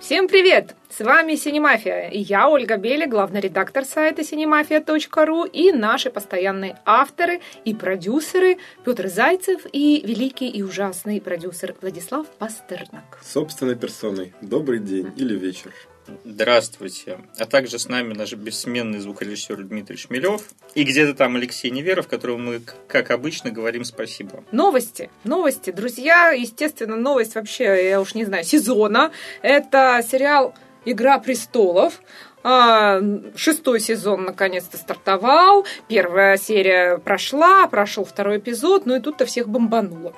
Всем привет! С вами Синемафия, и я, Ольга Белик, главный редактор сайта Синемафия.ру, и наши постоянные авторы и продюсеры Петр Зайцев и великий и ужасный продюсер Владислав Пастернак. Собственной персоной. Добрый день или вечер. Здравствуйте. А также с нами наш бессменный звукорежиссер Дмитрий Шмелев и где-то там Алексей Неверов, которому мы, как обычно, говорим спасибо. Новости. Друзья, естественно, новость вообще, я уж не знаю, сезона. Это сериал «Игра престолов». 6-й сезон наконец-то стартовал. 1-я серия прошел 2-й эпизод, ну и тут-то всех бомбануло.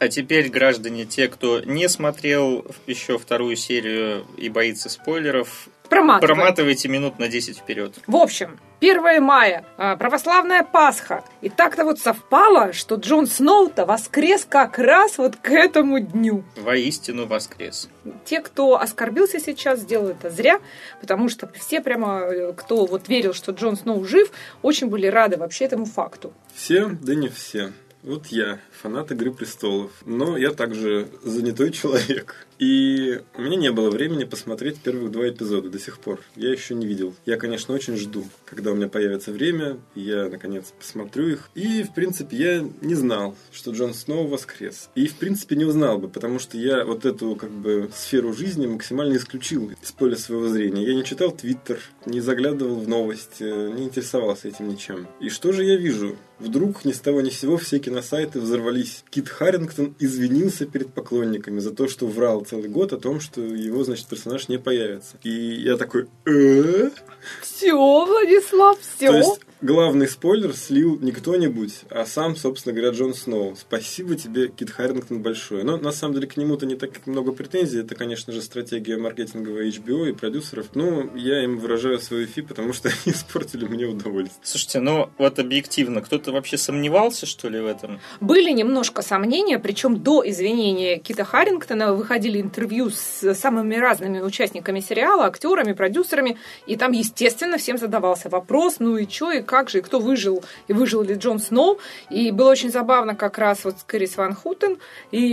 А теперь, граждане, те, кто не смотрел еще 2-ю серию и боится спойлеров, проматывайте минут на 10 вперед. В общем, 1 мая, православная Пасха. И так-то вот совпало, что Джон Сноу-то воскрес как раз вот к этому дню. Воистину воскрес. Те, кто оскорбился сейчас, сделали это зря, потому что все прямо, кто вот верил, что Джон Сноу жив, очень были рады вообще этому факту. Все, да не все. Вот я, фанат «Игры престолов», но я также занятой человек. И у меня не было времени посмотреть первых 2 эпизода до сих пор. Я еще не видел. Я, конечно, очень жду, когда у меня появится время, я, наконец, посмотрю их. И, в принципе, я не знал, что Джон Сноу воскрес. И, в принципе, не узнал бы, потому что я вот эту, как бы, сферу жизни максимально исключил из поля своего зрения. Я не читал Твиттер, не заглядывал в новости, не интересовался этим ничем. И что же я вижу? Вдруг ни с того ни с сего все киносайты взорвались. Кит Харингтон извинился перед поклонниками за то, что врал целый год о том, что его, значит, персонаж не появится. И я такой... Все, Владислав, все. То есть главный спойлер слил не кто-нибудь, а сам, собственно говоря, Джон Сноу. Спасибо тебе, Кит Харингтон, большое. Но, на самом деле, к нему-то не так много претензий. Это, конечно же, стратегия маркетинговая HBO и продюсеров. Но я им выражаю свою фи, потому что они испортили мне удовольствие. Слушайте, ну вот объективно, кто-то вообще сомневался, что ли, в этом? Были немножко сомнения, причем до извинения Кита Харингтона выходили интервью с самыми разными участниками сериала, актерами, продюсерами, и там, естественно, всем задавался вопрос, ну и чё, и как же, и кто выжил, и выжил ли Джон Сноу. И было очень забавно как раз вот с Карис ван Хаутен и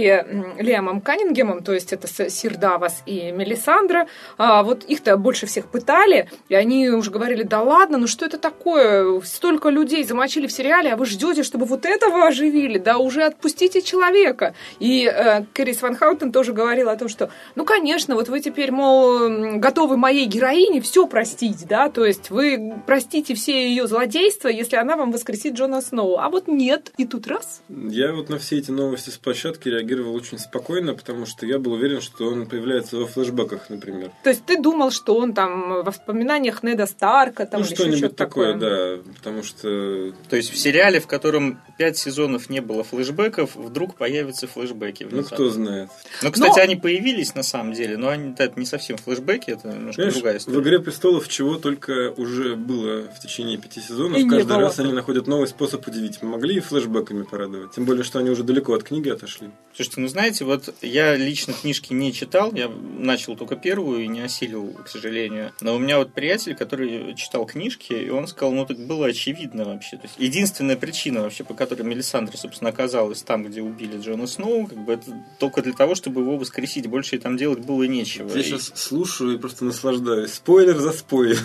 Лиамом Каннингемом, то есть это Сир Давос и Мелисандра, вот их-то больше всех пытали, и они уже говорили, да ладно, ну что это такое, столько людей замочили в сериале, а вы ждете, чтобы вот этого оживили, да уже отпустите человека. И Карис ван Хаутен тоже говорила о том, что, ну конечно, вот вы теперь, мол, готовы моей героине все простить, да, то есть вы простите все ее злодейство, если она вам воскресит Джона Сноу. А вот нет. И тут раз. Я вот на все эти новости с площадки реагировал очень спокойно, потому что я был уверен, что он появляется во флешбеках, например. То есть ты думал, что он там во воспоминаниях Неда Старка, там, ну, или что-нибудь еще такое, да, потому что... То есть в сериале, в котором 5 сезонов не было флешбеков, вдруг появятся флешбеки. Ну, кто знает. Ну, кстати, они появились на самом деле, но они, да, это не совсем флешбеки, это немножко, знаешь, другая история. В «Игре престолов» чего только уже было в течение 5 сезонов, и каждый раз они находят новый способ удивить. Мы могли и флешбэками порадовать. Тем более, что они уже далеко от книги отошли. Слушайте, ну знаете, вот я лично книжки не читал, я начал только 1-ю и не осилил, к сожалению. Но у меня вот приятель, который читал книжки, и он сказал, ну так было очевидно вообще. То есть единственная причина вообще, по которой Мелисандра, собственно, оказалась там, где убили Джона Сноу, как бы это только для того, чтобы его воскресить. Больше и там делать было нечего. Я сейчас слушаю и просто наслаждаюсь. Спойлер за спойлер.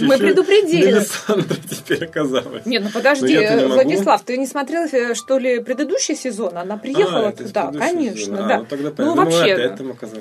Мы предупредили. Мелисандра теперь оказалось. Нет, ну подожди, Владислав, ты не смотрел, что ли, предыдущий сезон? Она приехала туда, конечно. Да. Ну вообще.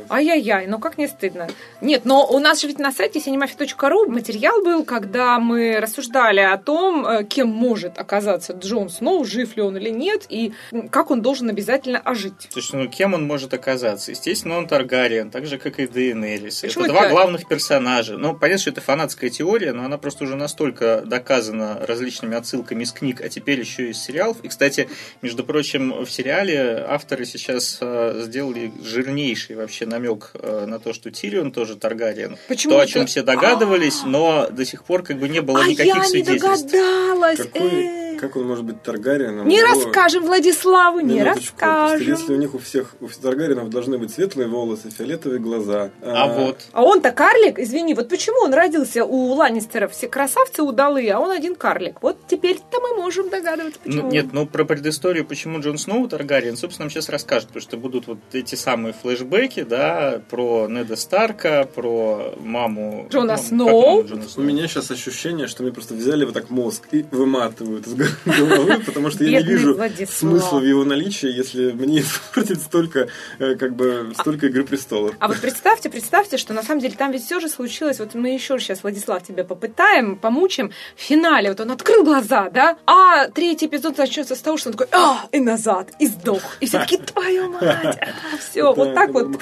Ай-яй-яй, ну как не стыдно. Нет, но у нас же ведь на сайте cinemafia.ru материал был, когда мы рассуждали о том, кем может оказаться Джон Сноу, жив ли он или нет, и как он должен обязательно ожить. Слушай, ну кем он может оказаться? Естественно, он Таргариен, так же, как и Дейенерис. Это 2 главных персонажа. Ну, понятно, что это фанатская теория, но она просто уже настолько доказана различными отсылками из книг, а теперь еще и из сериалов. И, кстати, между прочим, в сериале авторы сейчас сделали жирнейший вообще намек на то, что Тирион тоже Таргариен. Почему то, это? О чем все догадывались, но до сих пор как бы не было никаких свидетельств. А я не догадалась! Как он может быть Таргариеном? Не расскажем Владиславу, не расскажем. Если у них у всех Таргариенов должны быть светлые волосы, фиолетовые глаза. А он-то карлик, извини, вот почему он родился у Ланнистеров? Все красавцы удалые, а он один карлик. Вот теперь-то мы можем догадываться, почему. Нет, ну про предысторию, почему Джон Сноу Таргариен, собственно, нам сейчас расскажут, потому что будут вот эти самые флешбеки, да, про Неда Старка, про маму Джона Сноу. У меня сейчас ощущение, что мне просто взяли вот так мозг и выматывают из головы, потому что я не вижу смысла в его наличии, если мне испортит столько «Игры престолов». А вот представьте, что на самом деле там ведь все же случилось, вот мы еще сейчас, Владислав, тебя помучим, в финале вот он открыл глаза, да, а третий эпизод начнется с того, что он такой и назад, и сдох, и все таки твою мать, все, вот так вот,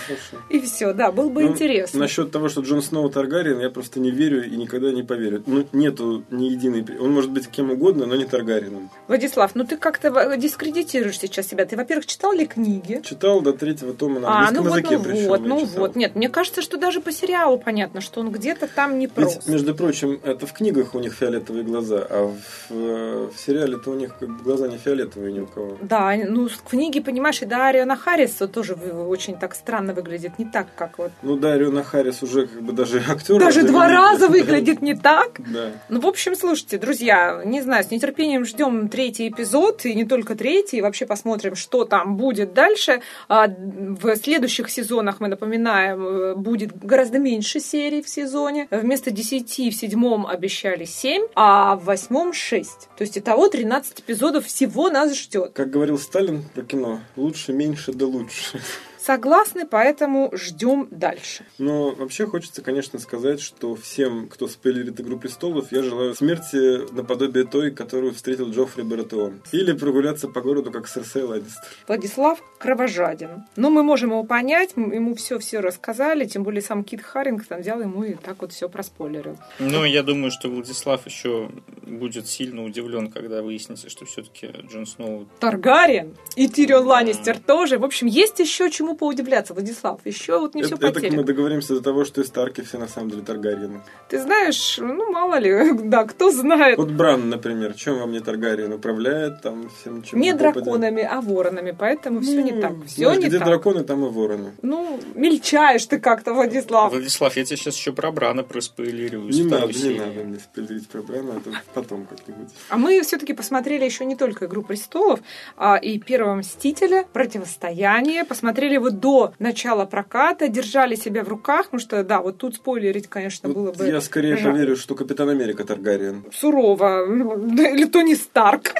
и все, да, было бы интересно. Насчет того, что Джон Сноу Таргариен, я просто не верю и никогда не поверю. Ну, нету ни единой... Он может быть кем угодно, но не Таргариеном. Владислав, ну ты как-то дискредитируешь сейчас себя. Ты, во-первых, читал ли книги? Читал до третьего тома на английском языке, причем. Нет, мне кажется, что даже по сериалу понятно, что он где-то там не прост. Ведь, между прочим, это в книгах у них фиолетовые глаза, а в сериале-то у них глаза не фиолетовые ни у кого. Да, ну в книге, понимаешь, и до Ариона Харриса тоже очень так странно выглядит, не так, как вот... Ну да, Ариона Харрис уже как бы даже актер... Даже два раза выглядит не так. Да. Ну, в общем, слушайте, друзья, не знаю, с нетерпением ждем третий эпизод, и не только третий, и вообще посмотрим, что там будет дальше. В следующих сезонах, мы напоминаем, будет гораздо меньше серий в сезоне. Вместо 10 в 7 обещали 7, а в 8 6. То есть итого 13 эпизодов всего нас ждет. Как говорил Сталин про кино, лучше, меньше, да лучше. Согласны, поэтому ждем дальше. Но вообще хочется, конечно, сказать, что всем, кто спойлерит «Игру престолов», я желаю смерти наподобие той, которую встретил Джоффри Баратеон. Или прогуляться по городу, как Серсей Ладистер. Владислав кровожаден. Но мы можем его понять, ему все рассказали, тем более сам Кит Харингтон взял ему и так вот все проспойлерил. Но я думаю, что Владислав еще будет сильно удивлен, когда выяснится, что все-таки Джон Сноу... Таргариен и Тирион Ланнистер тоже. В общем, есть еще чему поудивляться, Владислав. Еще вот не все потеряно. Это мы договоримся до того, что и Старки все на самом деле Таргариены. Ты знаешь, ну мало ли, да, кто знает. Вот Бран, например, чем вам не Таргариен управляет, там всем чем не драконами, а воронами, поэтому все не так. Все не так. Где драконы, там и вороны. Ну, мельчаешь ты как-то, Владислав. Владислав, я тебе сейчас еще про Брана проспойлерю. Не надо мне спойлерить про Брана, это потом как-нибудь. А мы все-таки посмотрели еще не только «Игру престолов», а и «Первого мстителя», «Противостояние», посмотрели до начала проката, держали себя в руках, потому что, да, вот тут спойлерить, конечно, вот было бы... Я скорее поверю, что Капитан Америка Таргариен. Сурово. Или Тони Старк.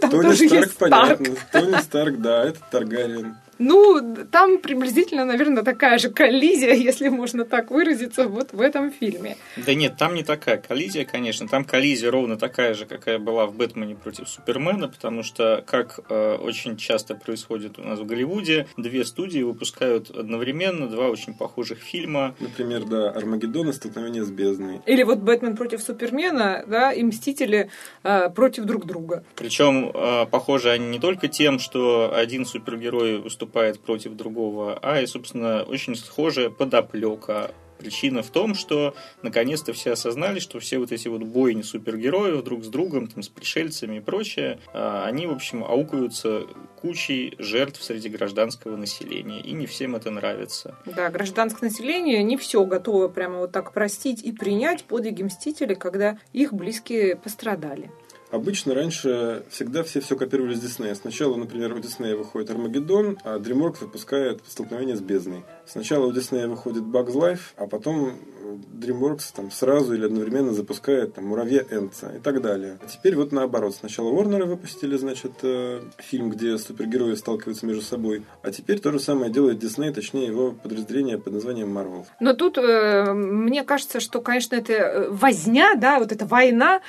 Там Тони тоже Старк, есть Старк. Понятно. Тони Старк, да, это Таргариен. Ну, там приблизительно, наверное, такая же коллизия, если можно так выразиться, вот в этом фильме. Да нет, там не такая коллизия, конечно. Там коллизия ровно такая же, какая была в «Бэтмене против Супермена», потому что, как очень часто происходит у нас в Голливуде, две студии выпускают одновременно два очень похожих фильма. Например, да, «Армагеддон» и «Столкновение с бездной». Или вот «Бэтмен против Супермена», да, и «Мстители» против друг друга. Причем похожи они не только тем, что один супергерой выступает против другого, и, собственно, очень схожая подоплека. Причина в том, что наконец-то все осознали, что все вот эти вот бойни супергероев друг с другом, там, с пришельцами и прочее, они, в общем, аукаются кучей жертв среди гражданского населения. И не всем это нравится. Да, гражданское население не все готово прямо вот так простить и принять подвиги мстителей, когда их близкие пострадали. Обычно раньше всегда все копировали с Диснея. Сначала, например, у Диснея выходит «Армагеддон», а DreamWorks выпускает «Столкновение с бездной». Сначала у Диснея выходит «Bugs Life», а потом DreamWorks там сразу или одновременно запускает там «Муравья Энца» и так далее. А теперь вот наоборот. Сначала Warner выпустили, значит, фильм, где супергерои сталкиваются между собой, а теперь то же самое делает Дисней, точнее его подразделение под названием Marvel. Но тут мне кажется, что, конечно, это возня, да, вот эта война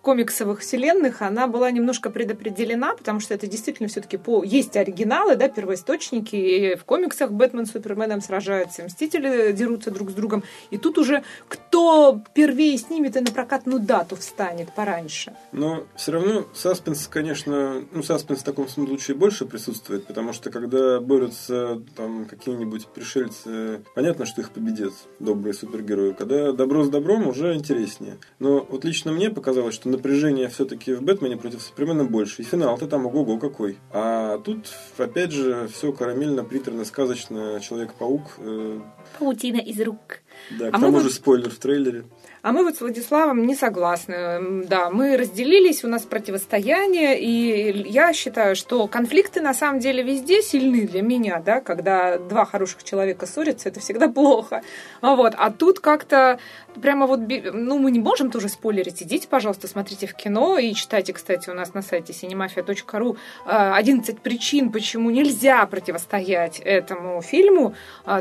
комиксов вселенных, она была немножко предопределена, потому что это действительно все-таки есть оригиналы, да, первоисточники, и в комиксах Бэтмен с Суперменом сражаются, Мстители дерутся друг с другом, и тут уже кто первее снимет и на прокатную дату встанет пораньше. Но все равно саспенс, конечно, саспенс в таком случае больше присутствует, потому что когда борются там какие-нибудь пришельцы, понятно, что их победят добрые супергерои, когда добро с добром уже интереснее. Но вот лично мне показалось, что напряжение напряжение все-таки в «Бэтмене против Супермена» больше. И финал-то там ого-го какой. А тут, опять же, все карамельно, приторно, сказочно. Человек-паук. Паутина из рук. Да, к тому же спойлер в трейлере. А мы вот с Владиславом не согласны. Да, мы разделились, у нас противостояние, и я считаю, что конфликты на самом деле везде сильны для меня, да, когда два хороших человека ссорятся, это всегда плохо. Вот. А тут как-то прямо вот, ну, мы не можем тоже спойлерить. Идите, пожалуйста, смотрите в кино и читайте, кстати, у нас на сайте Синемафия.ру 11 причин, почему нельзя противостоять этому фильму.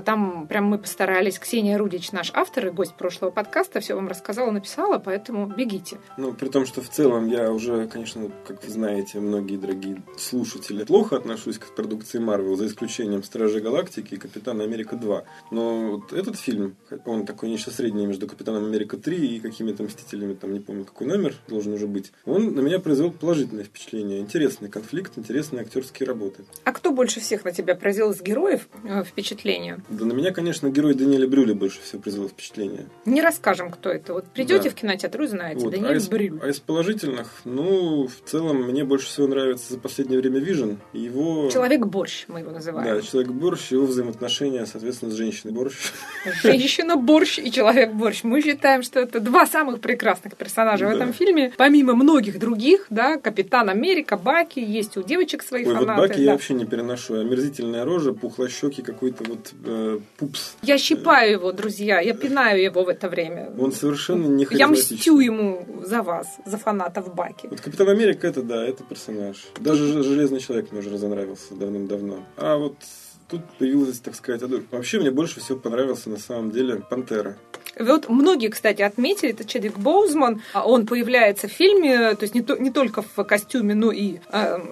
Там прям мы постарались, Ксения Рудич, наш автор и гость прошлого подкаста, все вам рассказала, написала, поэтому бегите. Ну, при том, что в целом я уже, конечно, как вы знаете, многие дорогие слушатели, плохо отношусь к продукции Marvel, за исключением «Стражей Галактики» и «Капитана Америка 2». Но вот этот фильм, он такой нечто среднее между «Капитаном Америка 3» и какими-то «Мстителями», там не помню, какой номер должен уже быть, он на меня произвел положительное впечатление. Интересный конфликт, интересные актерские работы. А кто больше всех на тебя произвел из героев впечатление? Да на меня, конечно, герой Даниэля Брюля больше всего произвел впечатление. Не расскажем, кто это. Вот придете, да, в кинотеатр, узнаете. Вот. Даниэль Брюль. А из положительных, ну, в целом, мне больше всего нравится за последнее время Вижн. Его... Человек-борщ, мы его называем. Да, Человек-борщ, его взаимоотношения, соответственно, с женщиной-борщ. Женщина-борщ и Человек-борщ. Мы считаем, что это два самых прекрасных персонажа, да, в этом фильме. Помимо многих других, да, Капитан Америка, Баки, есть у девочек свои фанаты. Вот Баки, да, я вообще не переношу. Омерзительная рожа, пухлощёкий какой-то вот пупс. Я щипаю его, друзья, я пинаю его в это время. Он совершенно не харизматичный. Я мстю ему за вас, за фанатов Баки. Вот Капитан Америка, это да, это персонаж. Даже Железный человек мне уже разонравился давным-давно. А вот тут появилась, так сказать, одурь. Вообще мне больше всего понравился на самом деле Пантера. Вот многие, кстати, отметили, это Чедвик Боузман, он появляется в фильме, то есть не только в костюме, но и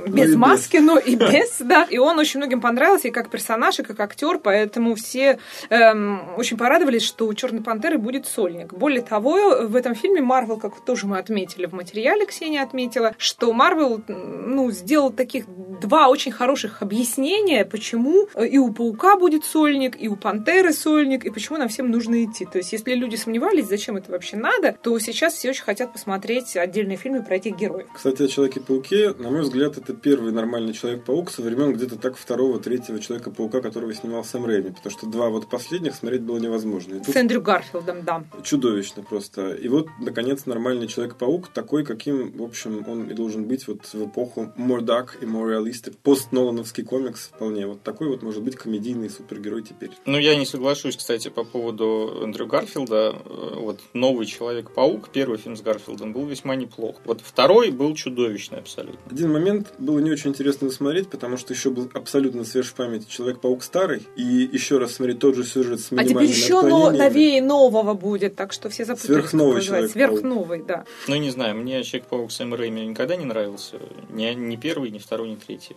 без маски, но и без, да. И он очень многим понравился и как персонаж, и как актер, поэтому все очень порадовались, что у «Черной пантеры» будет сольник. Более того, в этом фильме Марвел, как тоже мы отметили в материале, Ксения отметила, что Марвел, ну, сделал таких два очень хороших объяснения, почему и у Паука будет сольник, и у Пантеры сольник, и почему нам всем нужно идти. То есть, если люди сомневались, зачем это вообще надо, то сейчас все очень хотят посмотреть отдельные фильмы про этих героев. Кстати, о Человеке-пауке, на мой взгляд, это первый нормальный Человек-паук со времен где-то так второго-третьего Человека-паука, которого снимал Сэм Рэйми, потому что два вот последних смотреть было невозможно. С Эндрю Гарфилдом, да. Чудовищно просто. И вот, наконец, нормальный Человек-паук, такой, каким, в общем, он и должен быть вот в эпоху more dark и more realistic, пост-нолановский комикс вполне. Вот такой вот может быть комедийный супергерой теперь. Ну, я не соглашусь, кстати, по поводу Эндрю Гарфилда. Вот «Новый Человек-паук», первый фильм с Гарфилдом, был весьма неплох. Вот второй был чудовищный абсолютно. Один момент было не очень интересно смотреть, потому что еще был абсолютно свеж в памяти «Человек-паук старый», и еще раз смотреть тот же сюжет с минимальными отклонениями. А теперь еще новее нового будет, так что все запутались. Сверхновый Человек-паук. Сверхновый, да. Ну, не знаю, мне «Человек-паук» Сэм Рэйми никогда не нравился. Ни первый, ни второй, ни третий.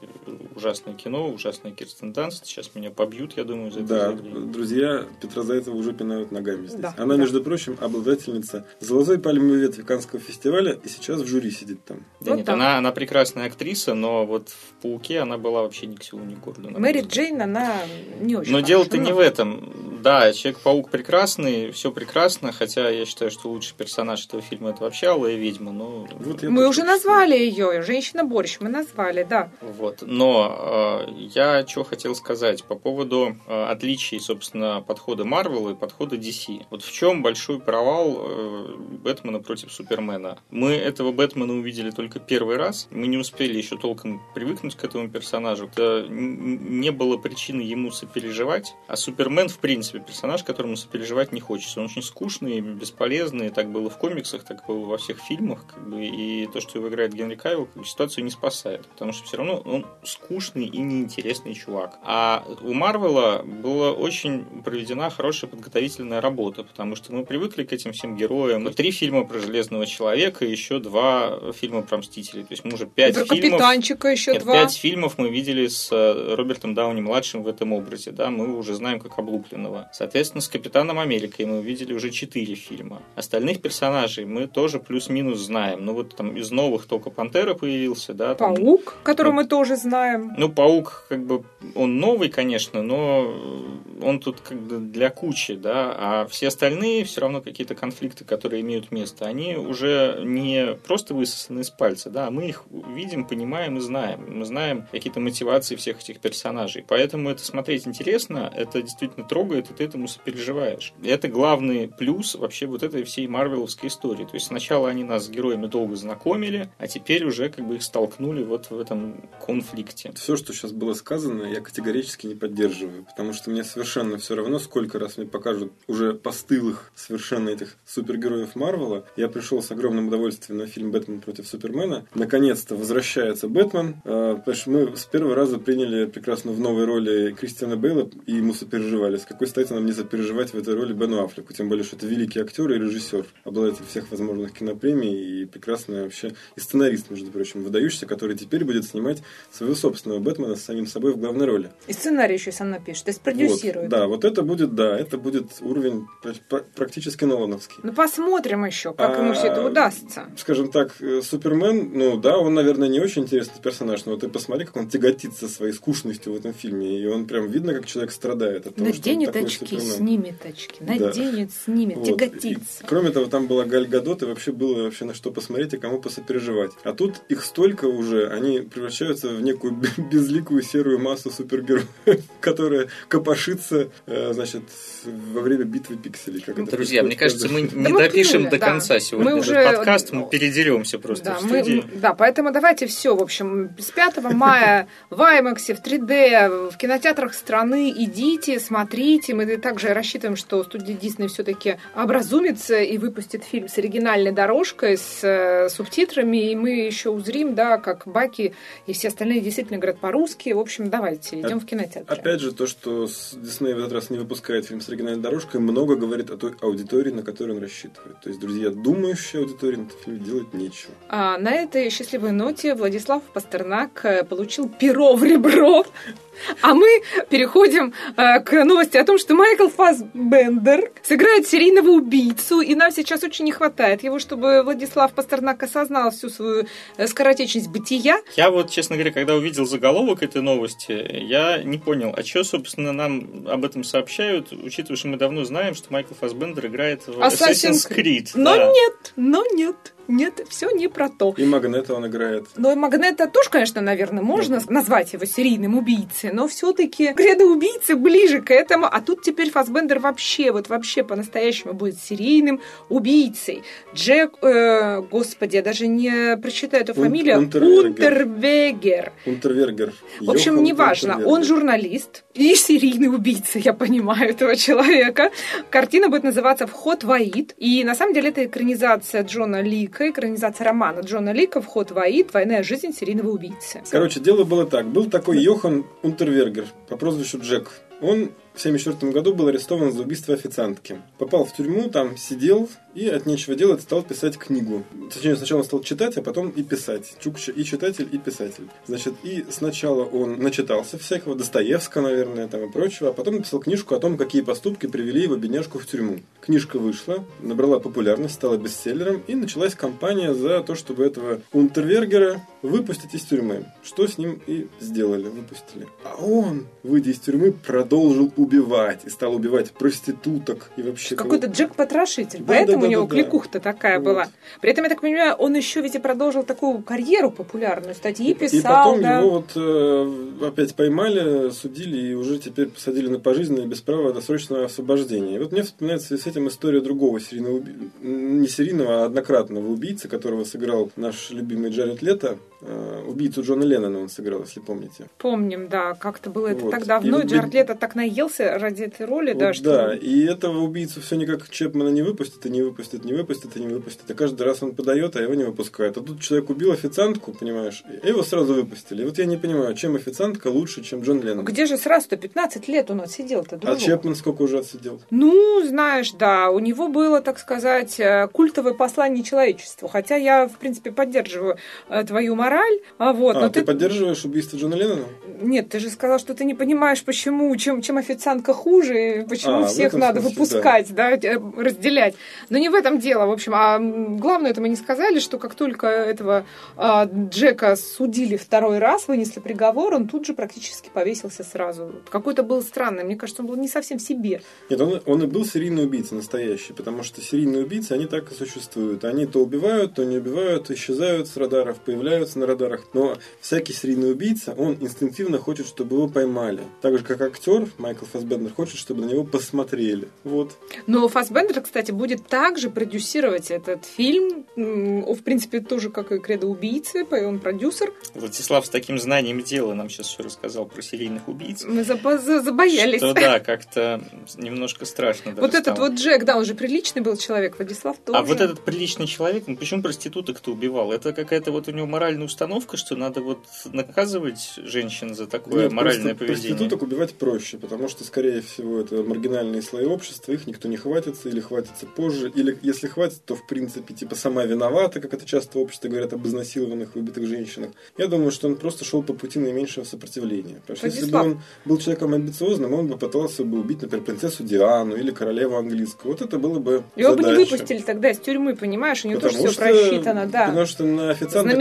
Ужасное кино, ужасная Кирстен Данст. Сейчас меня побьют, я думаю, за это. Да, друзья Петра Зайцева уже пинают ногами здесь. Да. Она, между прочим, обладательница «Золотой пальмовой ветви» Каннского фестиваля и сейчас в жюри сидит там. Да вот нет, там. Она прекрасная актриса, но вот в «Пауке» она была вообще ни к селу, ни к городу. Мэри Джейн, она не очень. Но дело-то не в этом. Да, Человек-паук прекрасный, все прекрасно, хотя я считаю, что лучший персонаж этого фильма — это вообще Алая ведьма. Но... Вот мы уже назвали ее, «Женщина-борщ», мы назвали, да. Вот. Но я что хотел сказать по поводу отличий, собственно, подхода Марвел и подхода DC. Вот в чем большой провал Бэтмена против Супермена? Мы этого Бэтмена увидели только первый раз. Мы не успели еще толком привыкнуть к этому персонажу. Это не было причины ему сопереживать. А Супермен, в принципе, персонаж, которому сопереживать не хочется. Он очень скучный, бесполезный. Так было в комиксах, так было во всех фильмах. Как бы, и то, что его играет Генри Кавилл, ситуацию не спасает. Потому что все равно он скучный и неинтересный чувак. А у Марвела была очень проведена хорошая подготовительная работа, потому что мы привыкли к этим всем героям. 3 фильма про Железного Человека и еще 2 фильма про Мстителей. То есть мы уже 5 фильмов... Про Капитанчика еще 2. 5 фильмов мы видели с Робертом Дауни-младшим в этом образе. Да? Мы уже знаем как облупленного. фильма. Соответственно, с Капитаном Америкой мы увидели уже 4 фильма. Остальных персонажей мы тоже плюс-минус знаем. Ну вот там из новых только Пантера появился, да. Там, Паук, которого мы тоже знаем. Ну, Паук, как бы, он новый, конечно, но он тут как бы для кучи, да. А все остальные все равно какие-то конфликты, которые имеют место, они уже не просто высосаны из пальца, да, мы их видим, понимаем и знаем. Мы знаем какие-то мотивации всех этих персонажей. Поэтому это смотреть интересно, это действительно трогает, и ты этому сопереживаешь. Это главный плюс вообще вот этой всей марвеловской истории. То есть сначала они нас с героями долго знакомили, а теперь уже как бы их столкнули вот в этом конфликте. Все, что сейчас было сказано, я категорически не поддерживаю, потому что мне совершенно все равно, сколько раз мне покажут уже постылых совершенно этих супергероев Марвела. Я пришел с огромным удовольствием на фильм «Бэтмен против Супермена». Наконец-то возвращается Бэтмен, потому что мы с первого раза приняли прекрасно в новой роли Кристиана Бейла и ему сопереживали. С какой стати нам не сопереживать в этой роли Бену Аффлеку? Тем более, что это великий актер и режиссер, обладатель всех возможных кинопремий и прекрасный вообще и сценарист, между прочим, выдающийся, который теперь будет снимать своего собственного Бэтмена с самим собой в главной роли. И сценарий еще сам напишет, то есть продюсирует. Вот, да, вот это будет, да, это будет уровень практически нолановский. Ну, посмотрим еще, как ему все это удастся. Скажем так, Супермен, ну да, он, наверное, не очень интересный персонаж, но вот ты посмотри, как он тяготится своей скучностью в этом фильме, и он прям видно, как человек страдает от того, наденет что он очки, такой Супермен. Снимет очки, наденет, да. Снимет, вот. Тяготится. И, кроме того, там была Галь Гадот, и вообще было вообще на что посмотреть и кому посопереживать. А тут их столько уже, они превращаются в некую безликую серую массу супергероев, которая копошится, значит, во время битвы пикселей. Как ну, это друзья, происходит. Мне кажется, мы не допишем до конца сегодня мы уже этот подкаст, мы передеремся просто в студии. Да, поэтому давайте все, в общем, с 5 мая в IMAX, в 3D, в кинотеатрах страны идите, смотрите. Мы также рассчитываем, что студия Disney все-таки образумится и выпустит фильм с оригинальной дорожкой, с субтитрами, и мы еще узрим, да, как Баки и все остальные действительно говорят по-русски. В общем, давайте, идем в кинотеатр. Опять же, то, что Disney в этот раз не выпускает фильм с оригинальной дорожкой, много говорит о той аудитории, на которую он рассчитывает. То есть, друзья, думающая аудитория, на этот фильм делать нечего. А на этой счастливой ноте Владислав Пастернак получил перо в ребро. А мы переходим к новости о том, что Майкл Фассбендер сыграет серийного убийцу, и нам сейчас очень не хватает его, чтобы Владислав Пастернак осознал всю свою скоротечность бытия. Я вот, честно говоря, когда увидел заголовок этой новости, я не понял, а что, собственно, нам об этом сообщают, учитывая, что мы давно знаем, что Майкл Фассбендер играет в Assassin's Creed. Но да. Нет, все не про то. И Магнето он играет. Но и Магнето тоже, конечно, наверное, можно назвать его серийным убийцей, но все-таки кредо убийцы ближе к этому, а тут теперь Фассбендер вообще по-настоящему будет серийным убийцей. Джек, господи, я даже не прочитаю эту фамилию. Унтервергер. В общем, неважно. Он журналист и серийный убийца, я понимаю этого человека. Картина будет называться «Вход в Аид», и на самом деле это экранизация Джона Лика, экранизация романа Джона Лика «Вход в Аид. Двойная жизнь серийного убийцы». Короче, дело было так. Был такой Йохан Унтервергер по прозвищу Джек. Он в 1974 году был арестован за убийство официантки. Попал в тюрьму, там сидел и от нечего делать стал писать книгу. Точнее, сначала он стал читать, а потом и писать. И читатель, и писатель. Значит, и сначала он начитался всякого Достоевского, наверное, там и прочего, а потом написал книжку о том, какие поступки привели его бедняжку в тюрьму. Книжка вышла, набрала популярность, стала бестселлером, и началась кампания за то, чтобы этого Унтервергера выпустить из тюрьмы. Что с ним и сделали, выпустили. А он, выйдя из тюрьмы, продолжил убивать. И стал убивать проституток и вообще... Какой-то Джек-потрошитель. Да, поэтому у него кликуха-то такая была. При этом, я так понимаю, он еще ведь и продолжил такую карьеру популярную. Статьи писал. И потом его опять поймали, судили и уже теперь посадили на пожизненное без права досрочного освобождения. И вот мне вспоминается с этим история другого серийного убийцы. Не серийного, а однократного убийцы, которого сыграл наш любимый Джаред Лето. Убийцу Джона Леннона он сыграл, если помните. Помним, да. Как-то было это так давно. И Джаред Лето так наелся ради этой роли. Вот, да, что... да, и этого убийцу все никак Чепмана не выпустят. И каждый раз он подает, а его не выпускают. А тут человек убил официантку, понимаешь, и его сразу выпустили. И вот я не понимаю, чем официантка лучше, чем Джон Леннон. Где же сразу-то 15 лет он отсидел-то? Другого. А Чепман сколько уже отсидел? Ну, знаешь, да. У него было, так сказать, культовое послание человечеству. Хотя я, в принципе, поддерживаю твою мораль мораль. Но ты поддерживаешь убийство Джона Леннона? Нет, ты же сказал, что ты не понимаешь, почему, чем официантка хуже, почему всех надо смысле, выпускать, да, разделять. Но не в этом дело, в общем. А главное, это мы не сказали, что как только этого Джека судили второй раз, вынесли приговор, он тут же практически повесился сразу. Какой-то был странный, мне кажется, он был не совсем себе. Нет, он и был серийный убийца настоящий, потому что серийные убийцы, они так и существуют. Они то убивают, то не убивают, исчезают с радаров, появляются на радарах. Но всякий серийный убийца, он инстинктивно хочет, чтобы его поймали. Так же, как актер Майкл Фассбендер хочет, чтобы на него посмотрели. Вот. Но Фассбендер, кстати, будет также продюсировать этот фильм. В принципе, тоже как и «Кредо убийцы», он продюсер. Владислав с таким знанием дела нам сейчас все рассказал про серийных убийц. Мы забоялись. Что, да, как-то немножко страшно. Вот стало. Этот вот Джек, да, он же приличный был человек, Владислав тоже. А вот этот приличный человек, ну почему проституток-то убивал? Это какая-то вот у него моральная установка, что надо вот наказывать женщин за такое. Нет, моральное поведение. Проституток убивать проще, потому что, скорее всего, это маргинальные слои общества, их никто не хватится, или хватится позже, или если хватит, то, в принципе, типа сама виновата, как это часто в обществе говорят об изнасилованных, убитых женщинах. Я думаю, что он просто шел по пути наименьшего сопротивления. Потому что если бы он был человеком амбициозным, он бы пытался бы убить, например, принцессу Диану или королеву английскую. Вот это было бы задача. Его бы не выпустили тогда из тюрьмы, понимаешь? У него тоже все просчитано, да. Потому что на официантах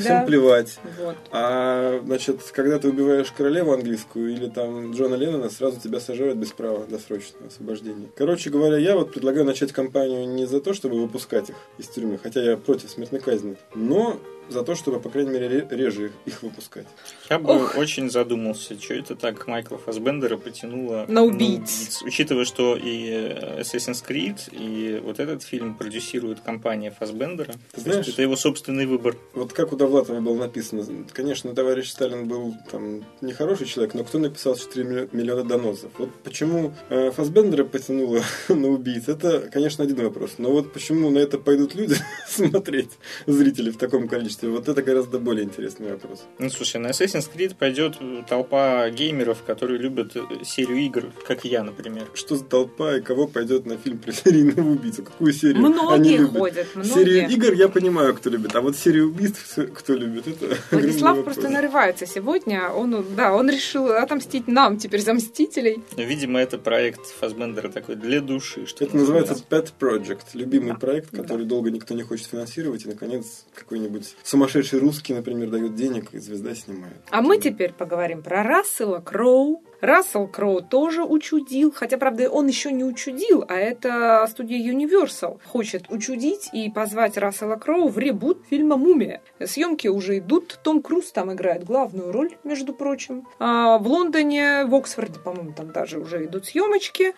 всем плевать. Вот. А, значит, когда ты убиваешь королеву английскую или там Джона Леннона, сразу тебя сажают без права досрочного освобождения. Короче говоря, я вот предлагаю начать кампанию не за то, чтобы выпускать их из тюрьмы, хотя я против смертной казни, но за то, чтобы, по крайней мере, реже их выпускать. Я бы очень задумался, что это так Майкла Фассбендера потянуло на убийц. Учитывая, что и Assassin's Creed, и вот этот фильм продюсирует компания Фассбендера. Знаешь, это его собственный выбор. Вот как у Довлатова было написано. Конечно, товарищ Сталин был там нехороший человек, но кто написал 4 миллиона доносов? Вот почему Фассбендера потянуло на убийц, это, конечно, один вопрос. Но вот почему на это пойдут люди смотреть, зрители в таком количестве? Вот это гораздо более интересный вопрос. Ну, слушай, на Assassin's Creed пойдет толпа геймеров, которые любят серию игр, как я, например. Что за толпа и кого пойдет на фильм про серийного убийцу? Какую серию многие они любят? Ходят, многие. Серию игр я понимаю, кто любит, а вот серию убийств кто любит? Это Владислав просто нарывается сегодня. Он решил отомстить нам теперь за Мстителей. Видимо, это проект Фассбендера такой для души. Что это называется Pet Project. Любимый проект, который долго никто не хочет финансировать, и, наконец, какой-нибудь сумасшедший русский, например, дает денег, и звезда снимает. А мы теперь поговорим про Рассела Кроу. Рассел Кроу тоже учудил, хотя, правда, он еще не учудил, а это студия Universal хочет учудить и позвать Рассела Кроу в ребут фильма «Мумия». Съемки уже идут, Том Круз там играет главную роль, между прочим. А в Лондоне, в Оксфорде, по-моему, там даже уже идут съемочки.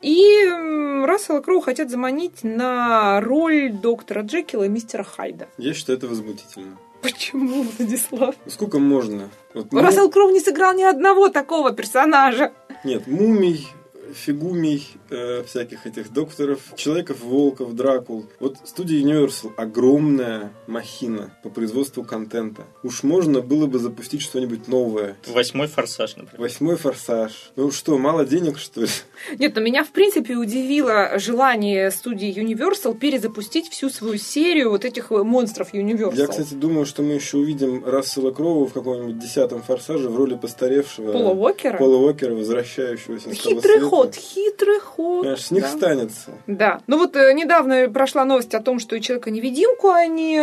И Рассела Кроу хотят заманить на роль доктора Джекила и мистера Хайда. Я считаю, это возмутительно. Почему, Владислав? Сколько можно? Рассел Кроу не сыграл ни одного такого персонажа. Нет, мумий, фигумий, всяких этих докторов, человеков-волков, дракул. Вот студия Universal огромная махина по производству контента. Уж можно было бы запустить что-нибудь новое. 8-й форсаж, например. 8-й форсаж. Ну что, мало денег, что ли? Нет, но меня в принципе удивило желание студии Universal перезапустить всю свою серию вот этих монстров Universal. Я, кстати, думаю, что мы еще увидим Рассела Кроу в каком-нибудь 10-м форсаже в роли постаревшего Пола Уокера, возвращающегося с того света. Хитрый ход. Аж с них станется. Да. Ну вот недавно прошла новость о том, что и Человека-невидимку они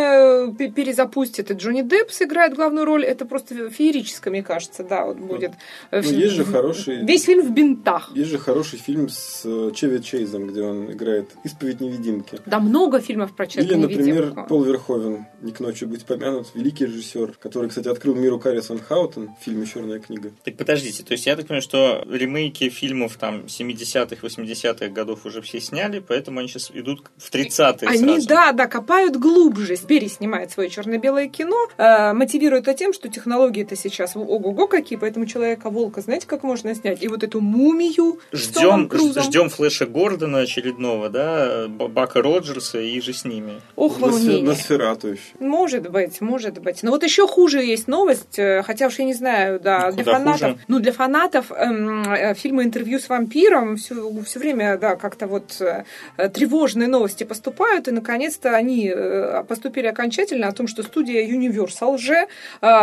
перезапустят, и Джонни Депп сыграет главную роль. Это просто феерическое, мне кажется, да, вот будет. Есть же хороший... Весь фильм в бинтах. Есть же хороший фильм с Чеви Чейзом, где он играет «Исповедь невидимки». Да, много фильмов про Человека-невидимку. Или, например, Пол Верховен, не к ночи быть помянут, великий режиссер, который, кстати, открыл миру Карис ван Хаутен, в фильме «Черная книга». Так подождите, то есть я так понимаю, что ремейки фильмов там 70-х, 80-х годов уже все сняли, поэтому они сейчас идут в 30-е сразу. Да, копают глубже. Сбери снимает свое черно-белое кино, мотивирует это тем, что технологии-то сейчас ого-го какие, поэтому Человека-волка, знаете, как можно снять? И вот эту мумию ждем Флэша Гордона очередного, да, Бака Роджерса и же с ними. Носферату еще. Может быть. Но вот еще хуже есть новость, хотя уж я не знаю, для фанатов фильма «Интервью с вампиром». вампиром. Все время, да, как-то вот тревожные новости поступают, и, наконец-то, они поступили окончательно о том, что студия Universal же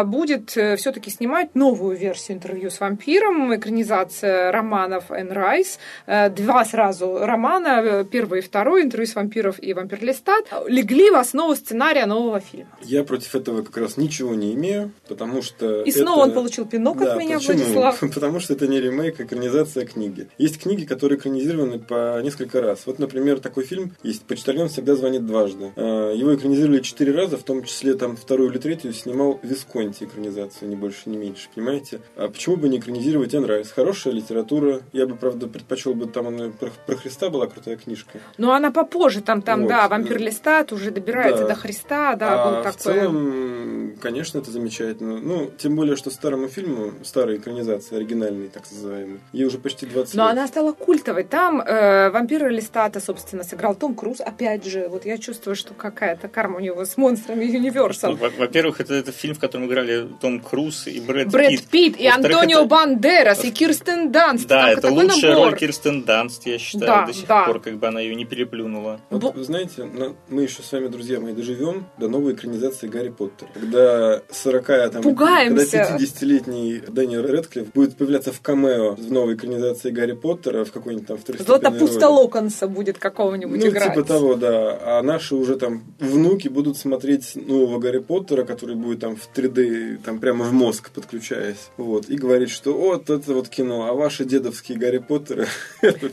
будет все-таки снимать новую версию «Интервью с вампиром», экранизация романов Энн Райс. Два сразу романа, первый и второй, «Интервью с вампиром» и «Вампир Лестат», легли в основу сценария нового фильма. Я против этого как раз ничего не имею, потому что... И это... снова он получил пинок от меня, почему? Владислав. Потому что это не ремейк, а экранизация книги. Есть книги, которые экранизированы по несколько раз. Вот, например, такой фильм есть «Почтальон всегда звонит дважды». Его экранизировали 4 раза, в том числе там 2-ю или 3-ю снимал Висконти экранизацию, ни больше, ни меньше, понимаете? А почему бы не экранизировать Энн Райс? Хорошая литература. Я бы, правда, предпочел бы там она, про Христа была крутая книжка. Но она попозже, там вот. Да, «Вампир Лестат» уже добирается до Христа, да, был такой. В целом, конечно, это замечательно. Ну, тем более, что старому фильму, старой экранизации, оригинальной, так называемой, ей уже почти 20 лет. Но она стала культовой. Там «Вампира Лестата», собственно, сыграл Том Круз. Опять же, вот я чувствую, что какая-то карма у него с монстрами Universal. Во-первых, это фильм, в котором играли Том Круз и Брэд Питт, и Антонио Бандерас, и Кирстен Данст. Да, это лучшая роль Кирстен Данст, я считаю, да, до сих пор, как бы она ее не переплюнула. Вот, вы знаете, мы еще с вами, друзья мои, доживем до новой экранизации «Гарри Поттера». Когда 50-летний Дэниел Рэдклифф будет появляться в камео в новой экранизации «Гарри Поттера», в какой-нибудь там второстепенной роли. Златопустолоконца будет какого-нибудь играть. Ну, типа того, да. А наши уже там внуки будут смотреть нового Гарри Поттера, который будет там в 3D, там прямо в мозг подключаясь. Вот. И говорить, что вот это вот кино, а ваши дедовские Гарри Поттеры...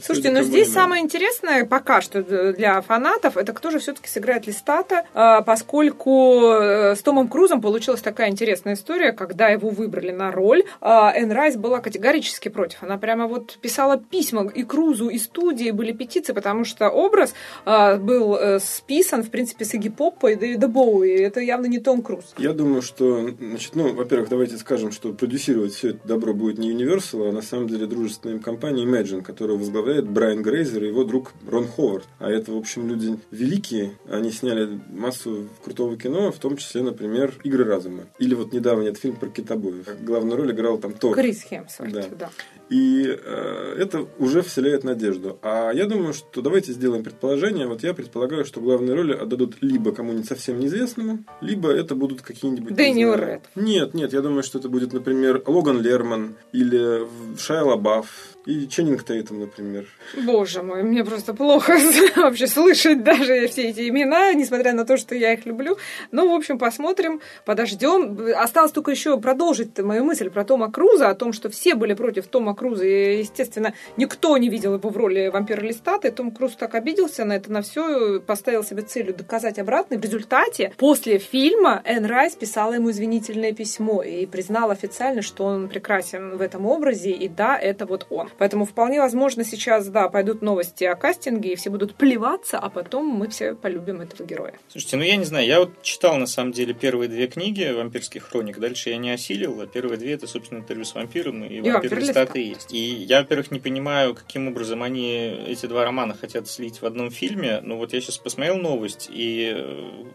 Слушайте, но здесь самое интересное пока что для фанатов, это кто же все-таки сыграет Лестата, поскольку с Томом Крузом получилась такая интересная история, когда его выбрали на роль. Энн Райс была категорически против. Она прямо вот писала письма и Крузу, и студии, были петиции, потому что образ был списан, в принципе, с Игги Поппа и Дэвида Боуи. Это явно не Том Круз. Я думаю, что, значит, во-первых, давайте скажем, что продюсировать все это добро будет не Universal, а на самом деле дружественная компания Imagine, которую возглавляет Брайан Грейзер и его друг Рон Ховард. А это, в общем, люди великие. Они сняли массу крутого кино, в том числе, например, «Игры разума». Или вот недавно этот фильм про китобоев. Главную роль играл там Тор. Крис Хемсворт, да. И это уже вселяет надежду. А я думаю, что давайте сделаем предположение. Вот я предполагаю, что главные роли отдадут либо кому-нибудь совсем неизвестному, либо это будут какие-нибудь... Дэниел Рэд. Нет, я думаю, что это будет, например, Логан Лерман или Шайя Лабаф. И Ченнинг Тейтом, например. Боже мой, мне просто плохо вообще слышать даже все эти имена, несмотря на то, что я их люблю. Ну, в общем, посмотрим, подождем. Осталось только еще продолжить мою мысль про Тома Круза, о том, что все были против Тома Круза, и, естественно, никто не видел его в роли «Вампира Лестата», и Том Круз так обиделся на это, на все, поставил себе целью доказать обратное. В результате, после фильма, Энн Райс писала ему извинительное письмо и признала официально, что он прекрасен в этом образе, и да, это вот он. Поэтому вполне возможно сейчас, да, пойдут новости о кастинге, и все будут плеваться, а потом мы все полюбим этого героя. Слушайте, я не знаю, я вот читал, на самом деле, первые 2 книги «Вампирских хроник», дальше я не осилил, а первые 2 это, собственно, «Интервью с вампиром» и «Вампир Лестат» и есть. И я, во-первых, не понимаю, каким образом они эти 2 романа хотят слить в одном фильме, но вот я сейчас посмотрел новость, и,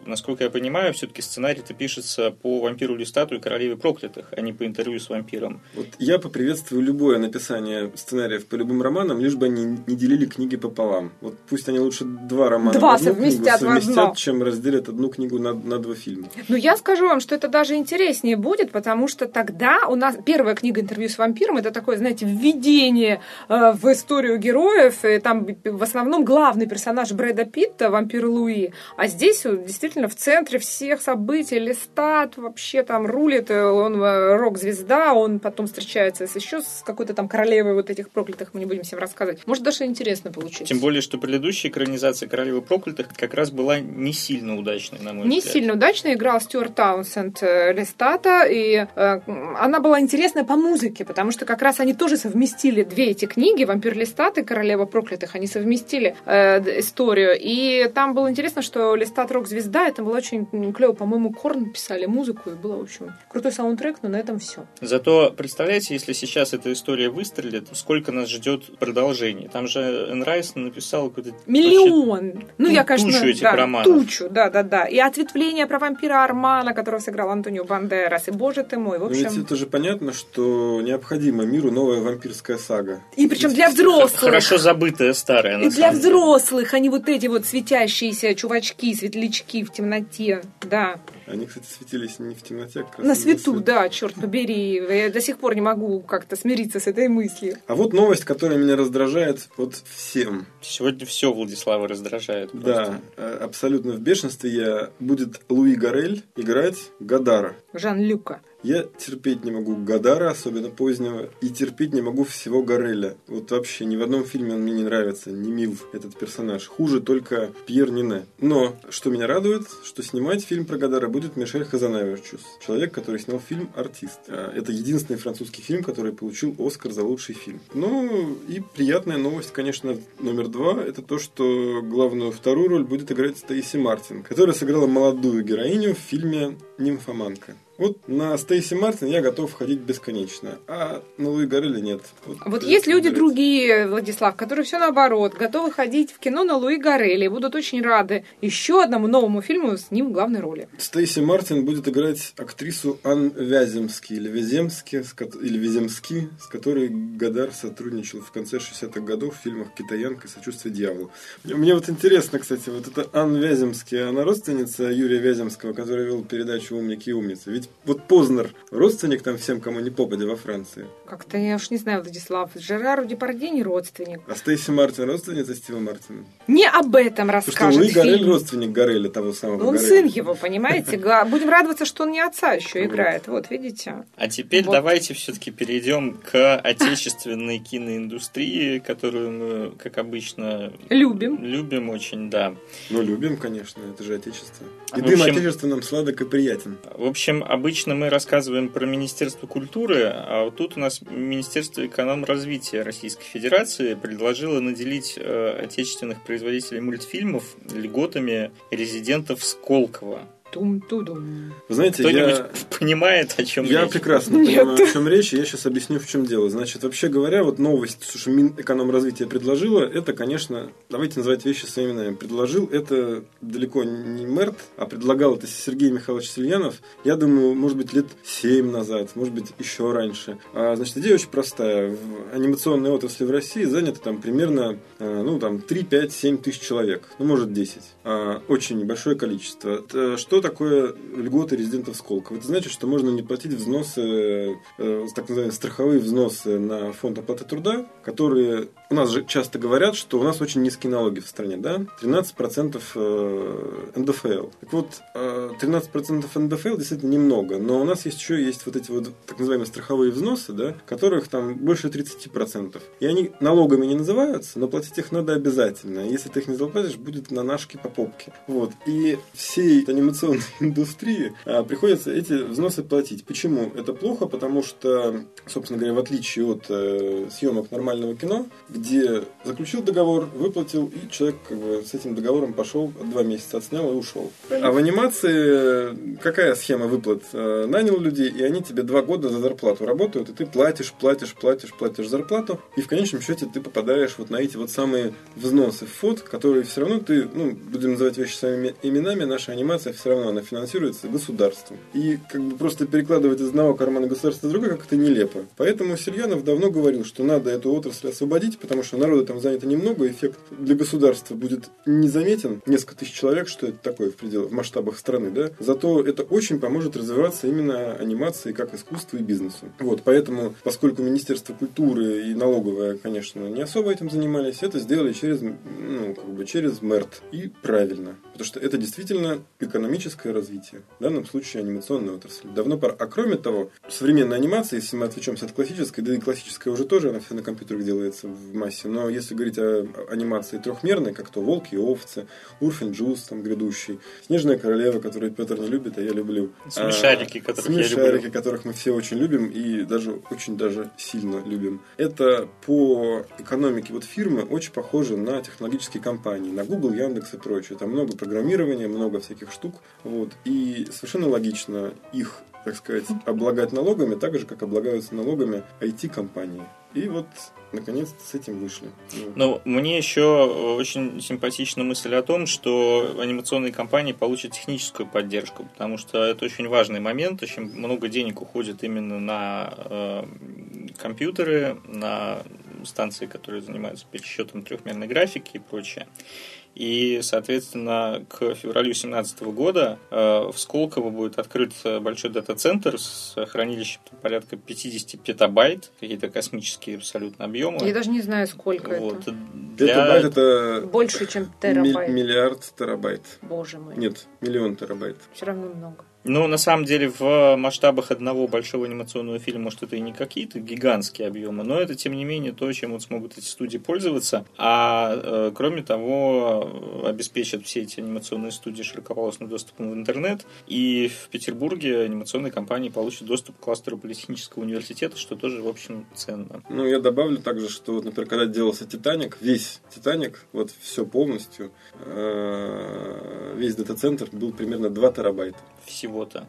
насколько я понимаю, все-таки сценарий-то пишется по «Вампиру Лестату» и «Королеве проклятых», а не по «Интервью с вампиром». Вот я поприветствую любое написание сценариев по любым романам, лишь бы они не делили книги пополам. Вот пусть они лучше 2 романа совместят, чем разделят одну книгу на 2 фильма. Ну, я скажу вам, что это даже интереснее будет, потому что тогда у нас первая книга «Интервью с вампиром» это такое, знаете, введение в историю героев. И там в основном главный персонаж Брэда Питта, вампир Луи. А здесь действительно в центре всех событий Лестат вообще там рулит, он рок-звезда, он потом встречается еще с какой-то там королевой вот этих проклятых, мы не будем всем рассказывать. Может, даже интересно получилось. Тем более, что предыдущая экранизация «Королевы проклятых» как раз была не сильно удачной, на мой взгляд. Не сильно удачной. Играл Стюарт Таунсенд Лестата, и она была интересная по музыке, потому что как раз они тоже совместили 2 эти книги, «Вампир Лестат» и «Королева проклятых», они совместили историю, и там было интересно, что Лестат рок-звезда, это было очень клево. По-моему, Корн писали музыку, и было, в общем, крутой саундтрек, но на этом все. Зато, представляете, если сейчас эта история выстрелит, сколько нас ждет продолжение. Там же Энн Райс написала какой-то... Миллион! Я, конечно, тучу этих романов. Тучу, да. И ответвление про вампира Армана, которого сыграл Антонио Бандерас. И, боже ты мой, в общем... Но ведь это же понятно, что необходима миру новая вампирская сага. И причем для взрослых. Хорошо забытая старая, на самом деле. И для взрослых, а не вот эти вот светящиеся чувачки, светлячки в темноте, да. Они, кстати, светились не в темноте, а как раз на свету, да, черт побери. Я до сих пор не могу как-то смириться с этой мыслью. А вот новость, которая меня раздражает вот всем. Сегодня все Владислава раздражает. Просто. Да, абсолютно в бешенстве я. Будет Луи Гарель играть Годара. Жан-Люка. Я терпеть не могу Годара, особенно позднего, и терпеть не могу всего Гареля. Вот вообще ни в одном фильме он мне не нравится, не мил этот персонаж. Хуже только Пьер Нине. Но, что меня радует, что снимать фильм про Годара будет Мишель Хазанавичус, человек, который снял фильм «Артист». Это единственный французский фильм, который получил Оскар за лучший фильм. Ну, и приятная новость, конечно, номер 2, это то, что главную вторую роль будет играть Стейси Мартин, которая сыграла молодую героиню в фильме «Нимфоманка». Вот на Стейси Мартин я готов ходить бесконечно, а на Луи Гарреля нет. Вот есть люди другие, Владислав, которые все наоборот, готовы ходить в кино на Луи Гарреля и будут очень рады еще одному новому фильму с ним в главной роли. Стейси Мартин будет играть актрису Анн Вяземский или Вяземский, с которой Годар сотрудничал в конце 60-х годов в фильмах «Китаянка» и «Сочувствие дьяволу». Мне вот интересно, кстати, вот эта Анн Вяземский, она родственница Юрия Вяземского, который вел передачу «Умники и умницы». Ведь вот Познер, родственник там всем, кому не попадя во Франции. Как-то я уж не знаю, Владислав. Жерару Депардье не родственник. А Стейси Мартин родственница Стива Мартина? Не об этом расскажет фильм. Потому что Луи Гарель родственник Гареля, того самого Гареля. Он сын его, понимаете? Будем радоваться, что он не отца еще играет. Вот, видите? А теперь давайте все-таки перейдем к отечественной киноиндустрии, которую мы, как обычно... Любим. Любим очень, да. Ну, любим, конечно. Это же отечество. И дым отечественным сладок и приятен. В общем, обычно мы рассказываем про Министерство культуры, а вот тут у нас Министерство экономразвития Российской Федерации предложило наделить отечественных производителей мультфильмов льготами резидентов Сколково. Тум-ту-дум. Вы знаете, кто-нибудь понимает, о чем я речь? Я прекрасно понимаю, о чем речь, и я сейчас объясню, в чем дело. Значит, вообще говоря, вот новость, что Минэкономразвитие предложило, это, конечно, давайте называть вещи своими именами. Предложил это далеко не Мерт, а предлагал это Сергей Михайлович Сельянов, я думаю, может быть, лет 7 назад, может быть, еще раньше. Значит, идея очень простая. В анимационной отрасли в России занято там примерно 3-5-7 тысяч человек. Ну, может, 10. Очень небольшое количество. Что такое льготы резидентов Сколково? Это значит, что можно не платить взносы, так называемые страховые взносы на фонд оплаты труда, которые у нас же часто говорят, что у нас очень низкие налоги в стране, да? 13% НДФЛ. Так вот, 13% НДФЛ действительно немного, но у нас еще есть вот эти вот так называемые страховые взносы, да, которых там больше 30%. И они налогами не называются, но платить их надо обязательно. Если ты их не заплатишь, будет нанашки по попке. Вот. И всей анимационной индустрии приходится эти взносы платить. Почему? Это плохо, потому что, собственно говоря, в отличие от съемок нормального кино, где заключил договор, выплатил, и человек с этим договором пошел, 2 месяца отснял и ушел. А в анимации какая схема выплат? Нанял людей, и они тебе 2 года за зарплату работают, и ты платишь зарплату, и в конечном счете ты попадаешь вот на эти вот самые взносы в фонд, которые все равно ты, будем называть вещи своими именами, наша анимация все равно она финансируется государством. И как бы просто перекладывать из одного кармана государства в другой как-то нелепо. Поэтому Сельянов давно говорил, что надо эту отрасль освободить, потому что народу там занято немного, эффект для государства будет незаметен. Несколько тысяч человек, что это такое в масштабах страны, да? Зато это очень поможет развиваться именно анимации как искусству и бизнесу. Вот, поэтому, поскольку Министерство культуры и налоговая, конечно, не особо этим занимались, это сделали через МЭРТ. И правильно. Потому что это действительно экономическое развитие. В данном случае анимационная отрасль. Давно пора. А кроме того, современная анимация, если мы отвлечемся от классической, да и классическая уже тоже, она вся на компьютерах делается в массе. Но если говорить о анимации трехмерной, как то «Волки и овцы», «Урф и Джуз», там, грядущий, «Снежная королева», которую Петр не любит, а я люблю. «Смешарики», «Смешарики», которых мы все очень любим и даже очень даже сильно любим. Это по экономике вот фирмы очень похоже на технологические компании, на Google, Яндекс и прочее. Там много программирования, много всяких штук. Вот. И совершенно логично их так сказать, облагать налогами, так же, как облагаются налогами IT-компании. И вот, наконец-то, с этим вышли. Но мне еще очень симпатична мысль о том, что анимационные компании получат техническую поддержку, потому что это очень важный момент. Очень много денег уходит именно на компьютеры, на станции, которые занимаются пересчетом трехмерной графики и прочее. И, соответственно, к февралю 2017 года в Сколково будет открыт большой дата-центр с хранилищем порядка 50 петабайт, какие-то космические абсолютно объемы. Я даже не знаю, сколько вот. Это. Петабайт это больше, чем терабайт. Миллиард терабайт. Боже мой. Нет, миллион терабайт. Все равно много. Но на самом деле в масштабах одного большого анимационного фильма, может, это и не какие-то гигантские объемы, но это, тем не менее, то, чем вот смогут эти студии пользоваться. А кроме того, обеспечат все эти анимационные студии широкополосным доступом в интернет. И в Петербурге анимационные компании получат доступ к кластеру Политехнического университета, что тоже, в общем, ценно. Ну, я добавлю также, что, например, когда делался «Титаник», весь «Титаник», вот все полностью, весь дата-центр был примерно 2 терабайта. Всего-то.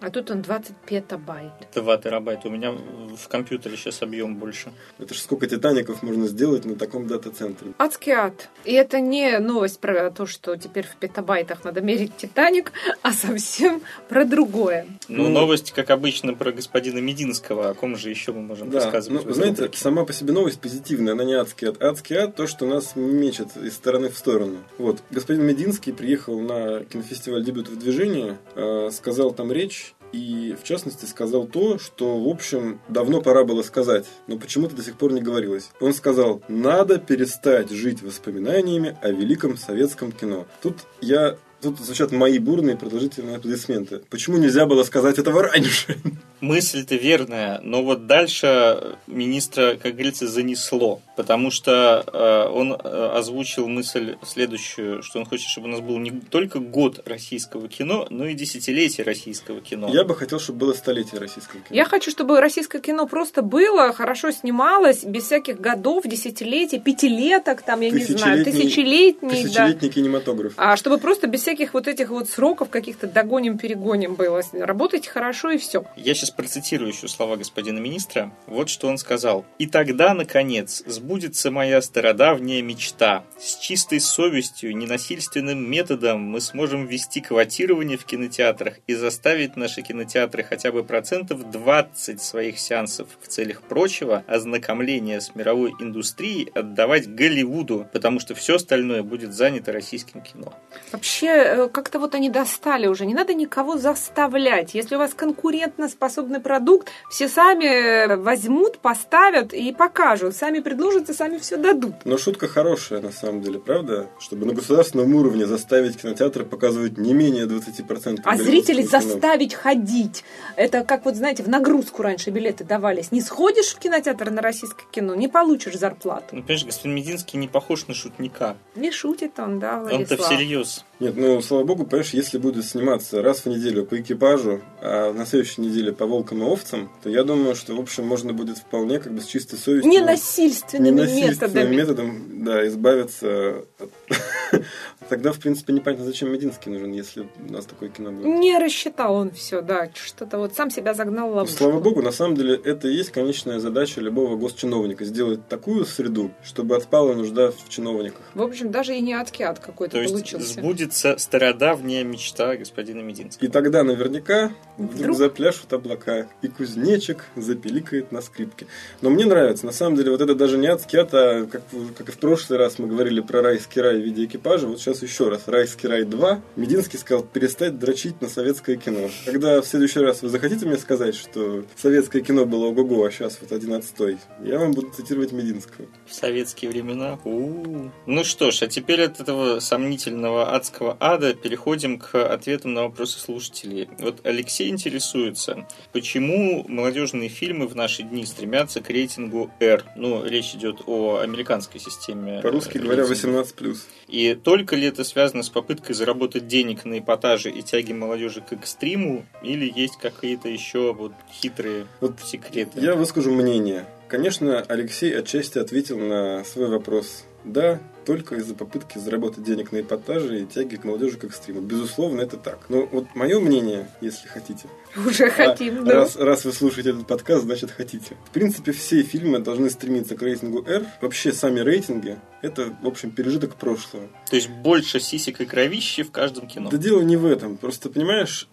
А тут он 20 петабайт. 2 терабайта. У меня в компьютере сейчас объем больше. Это ж сколько «Титаников» можно сделать на таком дата-центре. Адский ад. И это не новость про то, что теперь в петабайтах надо мерить «Титаник», а совсем про другое. Ну, новость, как обычно, про господина Мединского. О ком же еще мы можем рассказывать? Да, ну, знаете, сама по себе новость позитивная. Она не адский ад. Адский ад — то, что нас мечет из стороны в сторону. Вот. Господин Мединский приехал на кинофестиваль «Дебют в движении», сказал там речь и, в частности, сказал то, что, в общем, давно пора было сказать, но почему-то до сих пор не говорилось. Он сказал: надо перестать жить воспоминаниями о великом советском кино. Тут звучат мои бурные продолжительные аплодисменты. Почему нельзя было сказать этого раньше? Мысль-то верная, но вот дальше министра, как говорится, занесло. Потому что он озвучил мысль следующую, что он хочет, чтобы у нас был не только год российского кино, но и десятилетие российского кино. Я бы хотел, чтобы было столетие российского кино. Я хочу, чтобы российское кино просто было, хорошо снималось, без всяких годов, десятилетий, пятилеток, там, я не знаю, тысячелетний кинематограф. А чтобы просто без всяких вот этих вот сроков каких-то догоним-перегоним было. Работайте хорошо и все. Я сейчас процитирую еще слова господина министра. Вот что он сказал. «И тогда, наконец, сбудется моя стародавняя мечта. С чистой совестью, ненасильственным методом мы сможем ввести квотирование в кинотеатрах и заставить наши кинотеатры хотя бы 20% своих сеансов в целях прочего ознакомления с мировой индустрией отдавать Голливуду, потому что все остальное будет занято российским кино». Вообще, как-то вот они достали уже. Не надо никого заставлять. Если у вас конкурентоспособный продукт, все сами возьмут, поставят и покажут. Сами предложат и сами все дадут. Но шутка хорошая, на самом деле, правда? Чтобы на государственном уровне заставить кинотеатры показывать не менее 20%. А зрителей заставить ходить. Это как, вот знаете, в нагрузку раньше билеты давались. Не сходишь в кинотеатр на российское кино, не получишь зарплату. Ну, понимаешь, господин Мединский не похож на шутника. Не шутит он, да, Владислав? Он-то всерьез. Нет, ну, слава богу, понимаешь, если будет сниматься раз в неделю по «Экипажу», а на следующей неделе по «Волкам и овцам», то я думаю, что, в общем, можно будет вполне как бы с чистой совестью... Ненасильственным методом, да, избавиться от... Тогда, в принципе, непонятно, зачем Мединский нужен, если у нас такое кино будет. Не рассчитал он все, да, что-то вот сам себя загнал в ловушку. Слава богу, на самом деле, это и есть конечная задача любого госчиновника. Сделать такую среду, чтобы отпала нужда в чиновниках. В общем, даже и не адский ад какой-то получился. То есть сбудется стародавняя мечта господина Мединского. И тогда наверняка вдруг запляшут облака, и кузнечик запиликает на скрипке. Но мне нравится, на самом деле, вот это даже не адский ад, а как и в прошлый раз мы говорили про райский рай в виде «Экипажа», вот сейчас еще раз, «Райский рай 2», Мединский сказал: перестать дрочить на советское кино. Когда в следующий раз вы захотите мне сказать, что советское кино было ого-го, а сейчас вот один отстой, я вам буду цитировать Мединского. В советские времена. Ну что ж, а теперь от этого сомнительного адского ада переходим к ответам на вопросы слушателей. Вот Алексей интересуется, почему молодежные фильмы в наши дни стремятся к рейтингу R? Ну, речь идет о американской системе. По-русски говоря, 18+. И только ли это связано с попыткой заработать денег на эпатаже и тяги молодежи к экстриму, или есть какие-то еще вот хитрые секреты? Я выскажу мнение. Конечно, Алексей отчасти ответил на свой вопрос. Да, только из-за попытки заработать денег на эпатаже и тяги к молодежи как стриму. Безусловно, это так. Но вот мое мнение, если хотите... Уже хотим, да. Раз вы слушаете этот подкаст, значит хотите. В принципе, все фильмы должны стремиться к рейтингу R. Вообще, сами рейтинги – это, в общем, пережиток прошлого. То есть, больше сисек и кровищи в каждом кино. Да дело не в этом. Просто, понимаешь...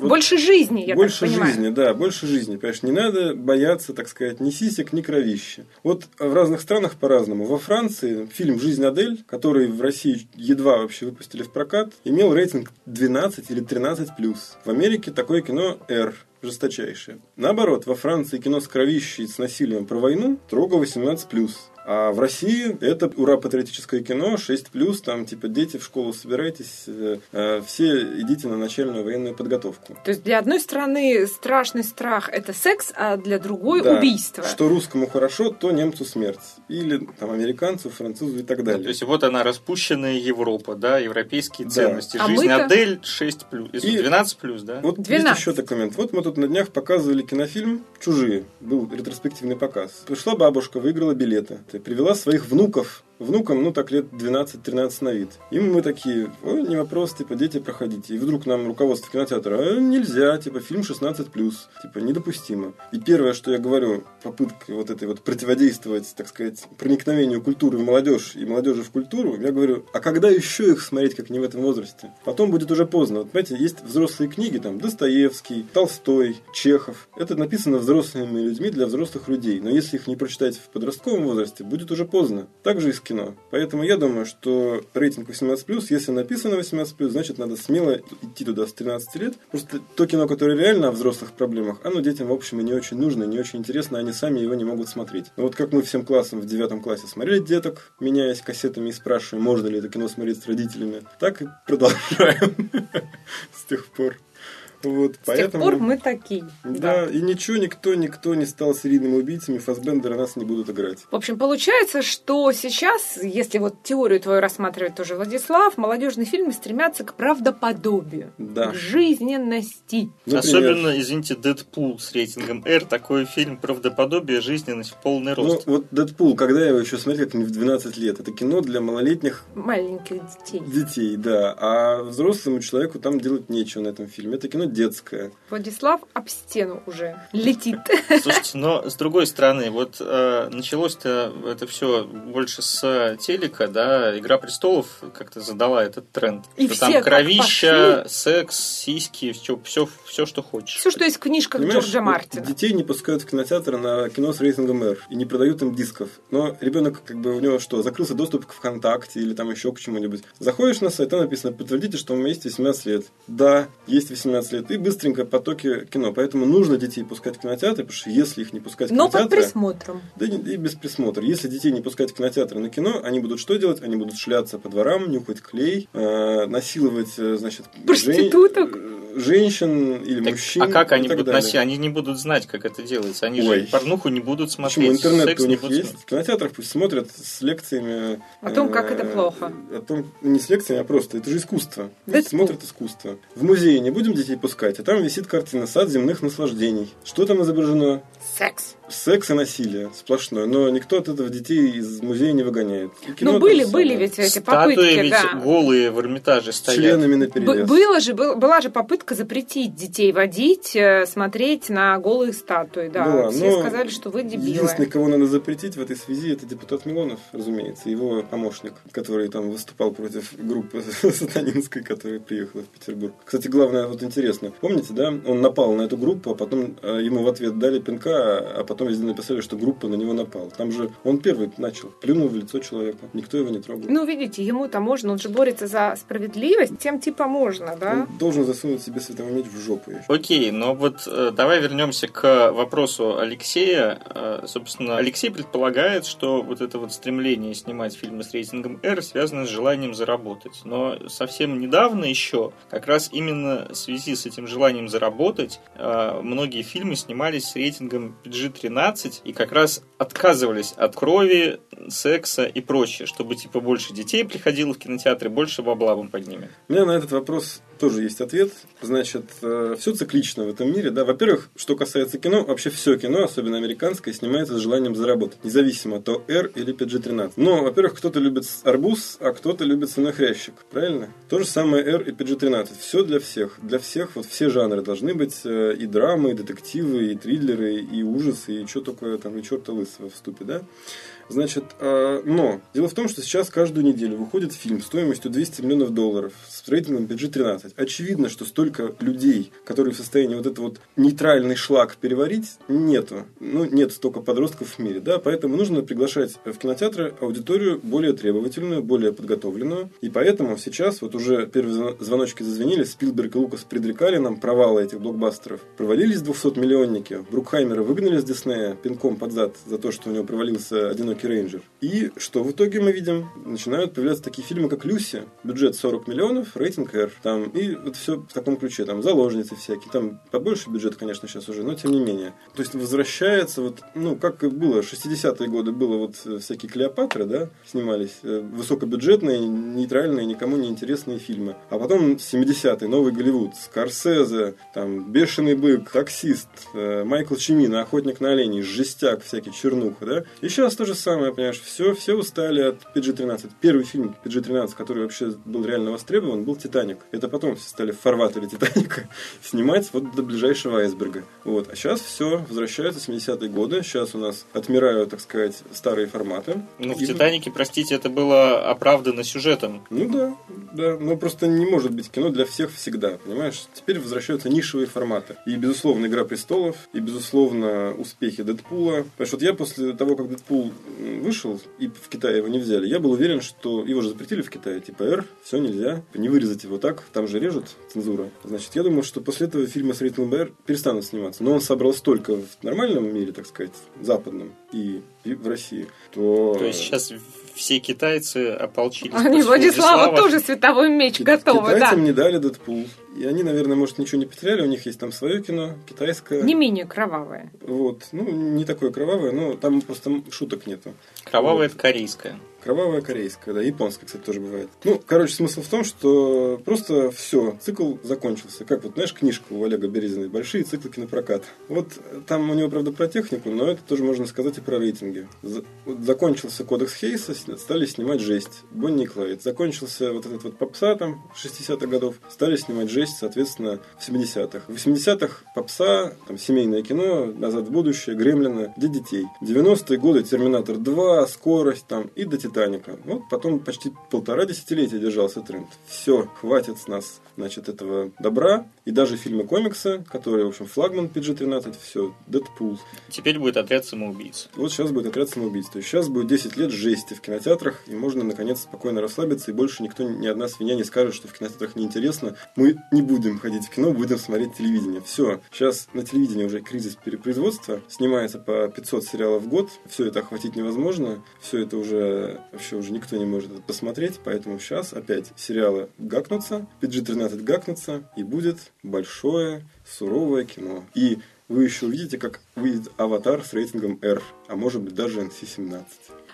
больше жизни, я так понимаю. Жизни, да, больше жизни. Понимаешь, не надо бояться, так сказать, ни сисек, ни кровищи. Вот в разных странах по-разному. Во Франции фильм «Жизнь Адель», который в России едва вообще выпустили в прокат, имел рейтинг 12 или 13+. В Америке такое кино R. Жесточайшее. Наоборот, во Франции кино с кровищей, с насилием про войну строго 18+. А в России это ура-патриотическое кино 6+, там типа дети в школу собирайтесь, все идите на начальную военную подготовку. То есть для одной страны страшный страх — это секс, а для другой — убийство. Что русскому хорошо, то немцу смерть. Или там американцу, французу и так далее. Да, то есть вот она распущенная Европа, да, европейские ценности. А «Жизнь Адель» 12+, да? Вот 12. Есть еще такой момент. Вот мы тут на днях показывали кинофильм «Чужие». Был ретроспективный показ. Пришла бабушка, выиграла билеты. Привела своих внуков. Внукам, так лет 12-13 на вид. И мы такие: ой, не вопрос, типа, дети, проходите. И вдруг нам руководство кинотеатра: нельзя, типа, фильм 16+, типа, недопустимо. И первое, что я говорю, попытка вот этой вот противодействовать, так сказать, проникновению культуры в молодежь и молодежи в культуру, я говорю: а когда еще их смотреть, как не в этом возрасте? Потом будет уже поздно. Вот, понимаете, есть взрослые книги, там, Достоевский, Толстой, Чехов. Это написано взрослыми людьми для взрослых людей. Но если их не прочитать в подростковом возрасте, будет уже поздно. Также и с кино. Поэтому я думаю, что рейтинг 18+, если написано 18+, значит, надо смело идти туда с 13 лет. Просто то кино, которое реально о взрослых проблемах, оно детям, в общем, и не очень нужно, и не очень интересно, они сами его не могут смотреть. Но вот как мы всем классом в 9 классе смотрели деток, меняясь кассетами и спрашиваем, можно ли это кино смотреть с родителями, так и продолжаем с тех пор. Вот, поэтому, с тех пор мы такие. Да, и ничего, никто не стал серийными убийцами, Фассбендера нас не будут играть. В общем, получается, что сейчас, если вот теорию твою рассматривать тоже, Владислав, молодежные фильмы стремятся к правдоподобию, к жизненности. Например, особенно, извините, «Дэдпул» с рейтингом R, такой фильм, правдоподобие, жизненность в полный рост. Вот «Дэдпул», когда я его еще смотрел, как не в 12 лет, это кино для малолетних... Маленьких детей. Детей, да. А взрослому человеку там делать нечего на этом фильме. Это кино детская. Владислав об стену уже летит. Слушайте, но с другой стороны, вот началось-то это все больше с телека, да, «Игра престолов» как-то задала этот тренд. И что все там кровища, секс, сиськи, все, что хочешь. Все, что есть в книжках Джорджа Мартина. Детей не пускают в кинотеатр на кино с рейтингом R и не продают им дисков. Но ребенок, как бы, у него что, закрылся доступ к ВКонтакте или там еще к чему-нибудь. Заходишь на сайт, там написано: подтвердите, что вам есть 18 лет. Да, есть 18 лет. И быстренько потоки кино. Поэтому нужно детей пускать в кинотеатры, потому что если их не пускать в кинотеатры... Но под присмотром. Да и без присмотра. Если детей не пускать в кинотеатры на кино, они будут что делать? Они будут шляться по дворам, нюхать клей, насиловать, значит... Проституток. Женщин или так, мужчин. А как они будут носить? Они не будут знать, как это делается. Они же порнуху не будут смотреть. Почему? Интернет у них есть. В кинотеатрах пусть смотрят с лекциями... О том, как это плохо. О том, не с лекциями, а просто. Это же искусство. Смотрят искусство. В музее не будем детей пускать, а там висит картина «Сад земных наслаждений». Что там изображено? Секс. Секс и насилие сплошное. Но никто от этого детей из музея не выгоняет. Ну, были ведь эти попытки. Статуи ведь голые в Эрмитаже стоят. Членами наперевес. Была же попытка запретить детей водить, смотреть на голые статуи. Да. Была, все сказали, что вы дебилы. Единственное, кого надо запретить в этой связи, это депутат Милонов, разумеется, его помощник, который там выступал против группы сатанинской, которая приехала в Петербург. Кстати, главное, вот интересно. Помните, да? Он напал на эту группу, а потом ему в ответ дали пинка, а потом везде написали, что группа на него напала. Там же он первый начал, плюнул в лицо человека. Никто его не трогал. Ну, видите, ему-то можно. Он же борется за справедливость. Тем типа можно, да? Он должен засунуть себе световой меч в жопу. Окей, но вот давай вернемся к вопросу Алексея. Собственно, Алексей предполагает, что вот это вот стремление снимать фильмы с рейтингом R связано с желанием заработать. Но совсем недавно еще, как раз именно в связи с этим желанием заработать, многие фильмы снимались с рейтингом PG-13 и как раз отказывались от крови, секса и прочее, чтобы типа больше детей приходило в кинотеатры, больше бабла вам поднимет. У меня на этот вопрос тоже есть ответ. Значит, все циклично в этом мире. Да? Во-первых, что касается кино, вообще все кино, особенно американское, снимается с желанием заработать. Независимо от R или PG-13. Но, во-первых, кто-то любит арбуз, а кто-то любит свиной хрящик. Правильно? То же самое R и PG-13. Все для всех. Для всех вот все жанры должны быть. И драмы, и детективы, и триллеры, и ужасы, и что только там, и черта лысого в ступе. Да? Значит, но дело в том, что сейчас каждую неделю выходит фильм стоимостью $200 миллионов с рейтингом PG-13. Очевидно, что столько людей, которые в состоянии вот этот вот нейтральный шлак переварить, нету. Ну, нет столько подростков в мире, да, поэтому нужно приглашать в кинотеатры аудиторию более требовательную, более подготовленную. И поэтому сейчас вот уже первые звоночки зазвенели, Спилберг и Лукас предрекали нам провалы этих блокбастеров. Провалились 200-миллионники, Брукхаймера выгнали с Диснея пинком под зад за то, что у него провалился одиночный Рейнджер. И что в итоге мы видим? Начинают появляться такие фильмы, как «Люси». Бюджет 40 миллионов, рейтинг R. Там, и вот все в таком ключе. Там «Заложницы» всякие. Там побольше бюджет, конечно, сейчас уже, но тем не менее. То есть возвращается вот, ну, как и было. 60-е годы было вот всякие «Клеопатры», да, снимались. Высокобюджетные, нейтральные, никому не интересные фильмы. А потом 70-е, новый Голливуд. Скорсезе, там, «Бешеный бык», «Таксист», Майкл Чимино, «Охотник на оленей», «Жестяк», всякие, «Чернуха», да. И сейчас тоже самое, понимаешь, все устали от PG-13. Первый фильм PG-13, который вообще был реально востребован, был «Титаник». Это потом все стали фарватеры «Титаника» снимать вот до ближайшего айсберга. Вот. А сейчас все возвращается, 70-е годы. Сейчас у нас отмирают, так сказать, старые форматы. Ну, в «Титанике», простите, это было оправдано сюжетом. Ну да. Но просто не может быть кино для всех всегда, понимаешь? Теперь возвращаются нишевые форматы. И, безусловно, «Игра престолов», и, безусловно, успехи «Дэдпула». Понимаешь, вот я после того, как «Дэдпул» вышел, и в Китае его не взяли, я был уверен, что его же запретили в Китае, типа R, все нельзя, не вырезать его так, там же режут, цензура. Значит, я думал, что после этого фильмы с рейтингом R перестанут сниматься, но он собрал столько в нормальном мире, так сказать, западном, и в России, то есть сейчас все китайцы ополчились. Они Владислава тоже световой меч готовы, да. Китайцам не дали «Дэдпул». И они, наверное, может, ничего не потеряли. У них есть там свое кино, китайское. Не менее кровавое. Вот. Ну, не такое кровавое, но там просто шуток нету. Кровавое – это корейское. Кровавая корейская, да, японская, кстати, тоже бывает. Ну, короче, смысл в том, что просто все, цикл закончился. Как вот, знаешь, книжка у Олега Березиной «Большие циклы кинопроката». Вот там у него, правда, про технику, но это тоже можно сказать и про рейтинги. Закончился «Кодекс Хейса», стали снимать жесть. «Бонни и Клайд». Закончился вот этот вот попса там 60-х годов, стали снимать жесть, соответственно, в 70-х. В 80-х попса, там, семейное кино, «Назад в будущее», «Гремлины», для детей. 90-е годы «Терминатор 2», «Скорость» там и до «Титаника». Вот потом почти 1,5 десятилетия держался тренд. Все, хватит с нас, значит, этого добра. И даже фильмы комикса, которые, в общем, флагман PG-13, все, «Дэдпул». Теперь будет «Отряд самоубийц». Вот сейчас будет «Отряд самоубийц». То есть сейчас будет 10 лет жести в кинотеатрах, и можно, наконец, спокойно расслабиться, и больше никто, ни одна свинья не скажет, что в кинотеатрах неинтересно. Мы не будем ходить в кино, будем смотреть телевидение. Все, сейчас на телевидении уже кризис перепроизводства, снимается по 500 сериалов в год, все это охватить невозможно, все это уже... Вообще уже никто не может это посмотреть, поэтому сейчас опять сериалы гакнутся, PG-13 гакнутся, и будет большое суровое кино. И вы еще увидите, как выйдет «Аватар» с рейтингом R, а может быть даже NC-17.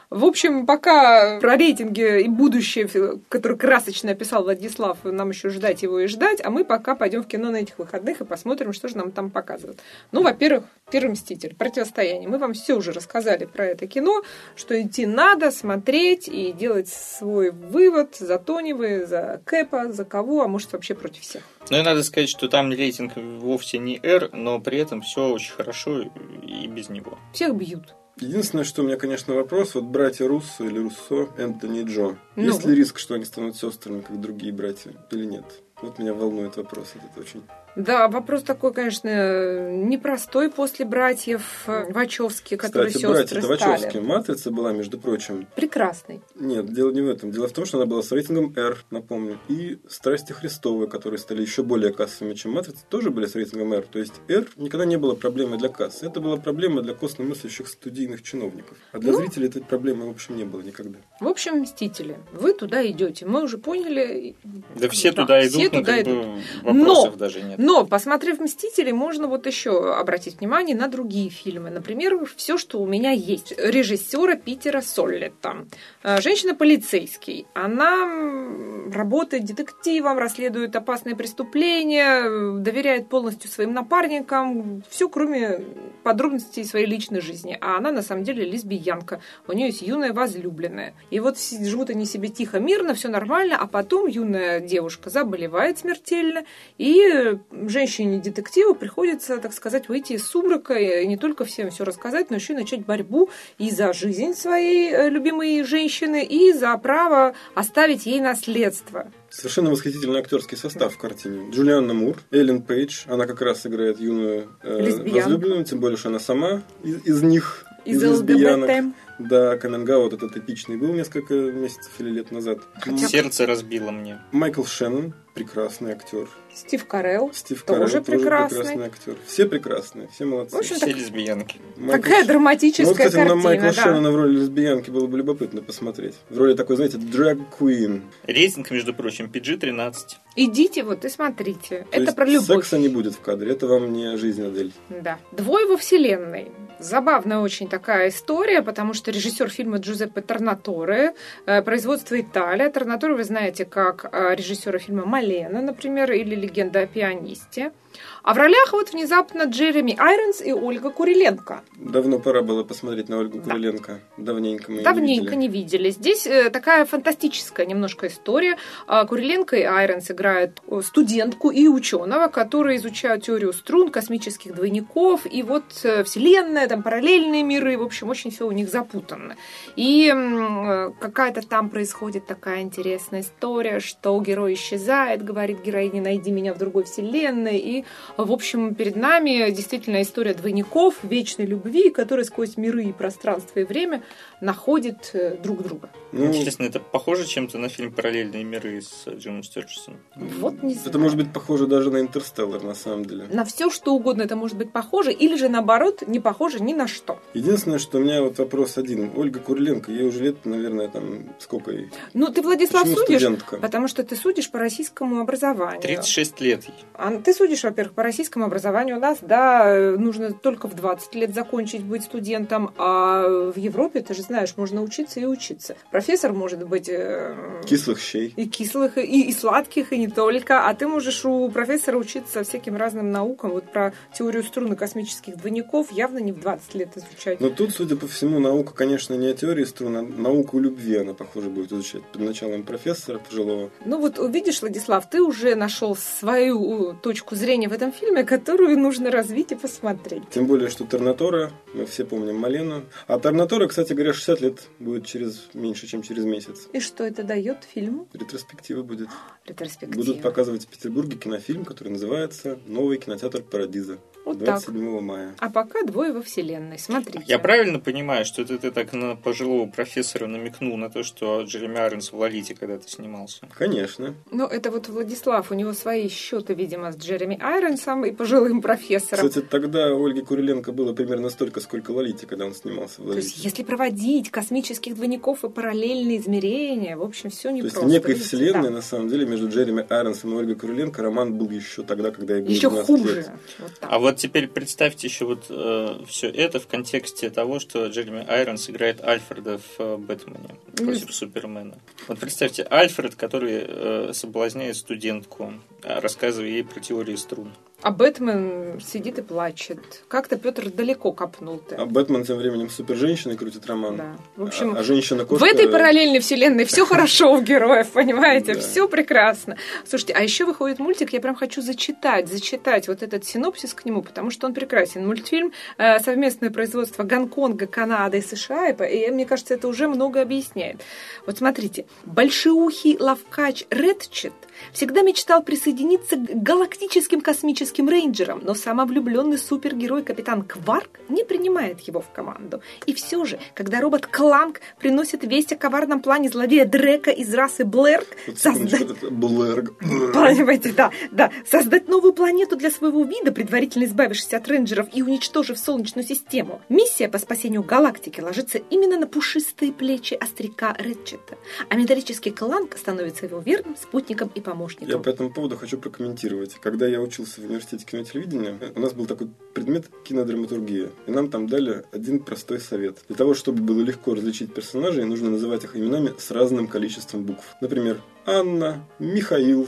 В общем, пока про рейтинги и будущее, которое красочно описал Владислав, нам еще ждать его и ждать, а мы пока пойдем в кино на этих выходных и посмотрим, что же нам там показывают. Ну, во-первых, «Первый мститель. Противостояние». Мы вам все уже рассказали про это кино, что идти надо, смотреть и делать свой вывод за Тонивы, за Кэпа, за кого, а может вообще против всех. Ну и надо сказать, что там рейтинг вовсе не R, но при этом все очень хорошо и без него. Всех бьют. Единственное, что у меня, конечно, вопрос, вот братья Руссо или Руссо, Энтони и Джо, ну, есть ли риск, что они станут сестрами, как другие братья, или нет? Вот меня волнует вопрос этот очень. Да, вопрос такой, конечно, непростой после братьев Вачовски, которые сестры стали. Кстати, братья Вачовски, «Матрица» была, между прочим. Прекрасной. Нет, дело не в этом. Дело в том, что она была с рейтингом R, напомню. И «Страсти Христовы», которые стали еще более кассовыми, чем «Матрица», тоже были с рейтингом R. То есть R никогда не была проблемой для кассы. Это была проблема для костномыслящих студийных чиновников. А для зрителей этой проблемы, в общем, не было никогда. В общем, «Мстители». Вы туда идете. Мы уже поняли. Да все туда идут, но вопросов даже нет. Но, посмотрев «Мстители», можно вот еще обратить внимание на другие фильмы. Например, «Все, что у меня есть» режиссера Питера Соллета. Женщина-полицейский. Она работает детективом, расследует опасные преступления, доверяет полностью своим напарникам. Все, кроме подробностей своей личной жизни. А она, на самом деле, лесбиянка. У нее есть юная возлюбленная. И вот живут они себе тихо, мирно, все нормально, а потом юная девушка заболевает смертельно, и женщине-детективу приходится, так сказать, выйти из сумрака и не только всем все рассказать, но еще и начать борьбу и за жизнь своей любимой женщины, и за право оставить ей наследство. Совершенно восхитительный актерский состав в картине. Джулианна Мур, Эллен Пейдж, она как раз играет юную возлюбленную, тем более, что она сама из них, из лесбиянок. Да, каминг-аут этот эпичный был несколько месяцев или лет назад. Сердце разбило мне. Майкл Шеннон, прекрасный актер. Стив Карелл, тоже прекрасный актер. Все прекрасные, все молодцы. В общем, все лесбиянки. Такая драматическая картина. Вот, кстати, картина, на Майкла Шеннона в роли лесбиянки было бы любопытно посмотреть. В роли такой, знаете, драг-куин. Рейтинг, между прочим, PG-13. Идите вот и смотрите. То это про любовь. Секса не будет в кадре, это вам не жизнь, Адель. Да. «Двое во вселенной». Забавная очень такая история, потому что режиссер фильма Джузеппе Торнаторе, производство Италия. Торнаторе вы знаете как режиссера фильма «Малена», например, или «Легенда о пианисте». А в ролях вот внезапно Джереми Айронс и Ольга Куриленко. Давно пора было посмотреть на Ольгу Куриленко. Да. Давненько мы не видели. Здесь такая фантастическая немножко история. Куриленко и Айронс играют студентку и ученого, которые изучают теорию струн, космических двойников, и вот вселенная, там параллельные миры, в общем, очень все у них запутанно. И какая-то там происходит такая интересная история, что герой исчезает, говорит героине: найди меня в другой вселенной, и в общем, перед нами действительно история двойников вечной любви, которые сквозь миры и пространство и время находят друг друга. Ну, честно, это похоже чем-то на фильм «Параллельные миры» с Джимом Стюарджесом? Вот не знаю. Это может быть похоже даже на «Интерстеллар», на самом деле. На все, что угодно это может быть похоже, или же, наоборот, не похоже ни на что. Единственное, что у меня вот вопрос один. Ольга Куриленко, ей уже лет, наверное, там, сколько ей? Ну, ты, Владислав, почему судишь? Студентка? Потому что ты судишь по российскому образованию. 36 лет ей. А ты судишь, во-первых, по российскому образованию у нас, да, нужно только в 20 лет закончить быть студентом, а в Европе, ты же знаешь, можно учиться и учиться. Профессор может быть... кислых щей. И кислых, и сладких, и не только. А ты можешь у профессора учиться всяким разным наукам. Вот про теорию струн и космических двойников явно не в 20 лет изучать. Но тут, судя по всему, наука, конечно, не о теории струн, а науку любви она, похоже, будет изучать под началом профессора пожилого. Ну вот, видишь, Владислав, ты уже нашел свою точку зрения в этом фильме, которую нужно развить и посмотреть. Тем более, что Торнаторе, мы все помним «Малену». А Торнаторе, кстати говоря, 60 лет будет через меньше, чем через месяц. И что это дает фильму? Ретроспектива будет. Ретроспектива. Будут показывать в Петербурге кинофильм, который называется «Новый кинотеатр Парадиза». Вот 27 так. мая. А пока «Двое во вселенной». Смотрите. Я правильно понимаю, что ты так на пожилого профессора намекнул на то, что Джереми Айронс в «Лолите» когда-то снимался? Конечно. Но это вот Владислав, у него свои счеты, видимо, с Джереми Айронсом и пожилым профессором. Кстати, тогда Ольге Куриленко было примерно столько, сколько «Лолите», когда он снимался в «Лолите». То есть, если проводить космических двойников и параллельные измерения, в общем, все непросто. То есть, в некой вселенной, да, на самом деле, между Джереми Айронсом и Ольгой Куриленко роман был еще тогда, когда ей было 12 хуже. Лет. Вот так. А вот теперь представьте еще вот все это в контексте того, что Джереми Айронс играет Альфреда в «Бэтмене против Супермена». Вот представьте, Альфред, который соблазняет студентку, рассказывая ей про теорию струн. А Бэтмен сидит и плачет. Как-то, Петр, далеко копнул-то. А Бэтмен тем временем с суперженщиной крутит роман. Да. В общем, а женщина-кошка... В этой параллельной вселенной все хорошо у героев, понимаете? Все прекрасно. Слушайте, а еще выходит мультик, я прям хочу зачитать вот этот синопсис к нему, потому что он прекрасен. Мультфильм совместное производство Гонконга, Канады и США, и мне кажется, это уже много объясняет. Вот смотрите. Большеухий ловкач Редчет всегда мечтал присоединиться к галактическим космическим космическим рейнджером, но самовлюбленный супергерой капитан Кварк не принимает его в команду. И все же, когда робот Кланк приносит весть о коварном плане злодея Дрека из расы Блэрк, создать новую планету для своего вида, предварительно избавившись от рейнджеров и уничтожив Солнечную систему, миссия по спасению галактики ложится именно на пушистые плечи остряка Рэтчета, а металлический Кланк становится его верным спутником и помощником. Я по этому поводу хочу прокомментировать. Когда я учился в университете кино и телевидения, у нас был такой предмет кинодраматургия, и нам там дали один простой совет. Для того, чтобы было легко различить персонажей, нужно называть их именами с разным количеством букв. Например, Анна, Михаил,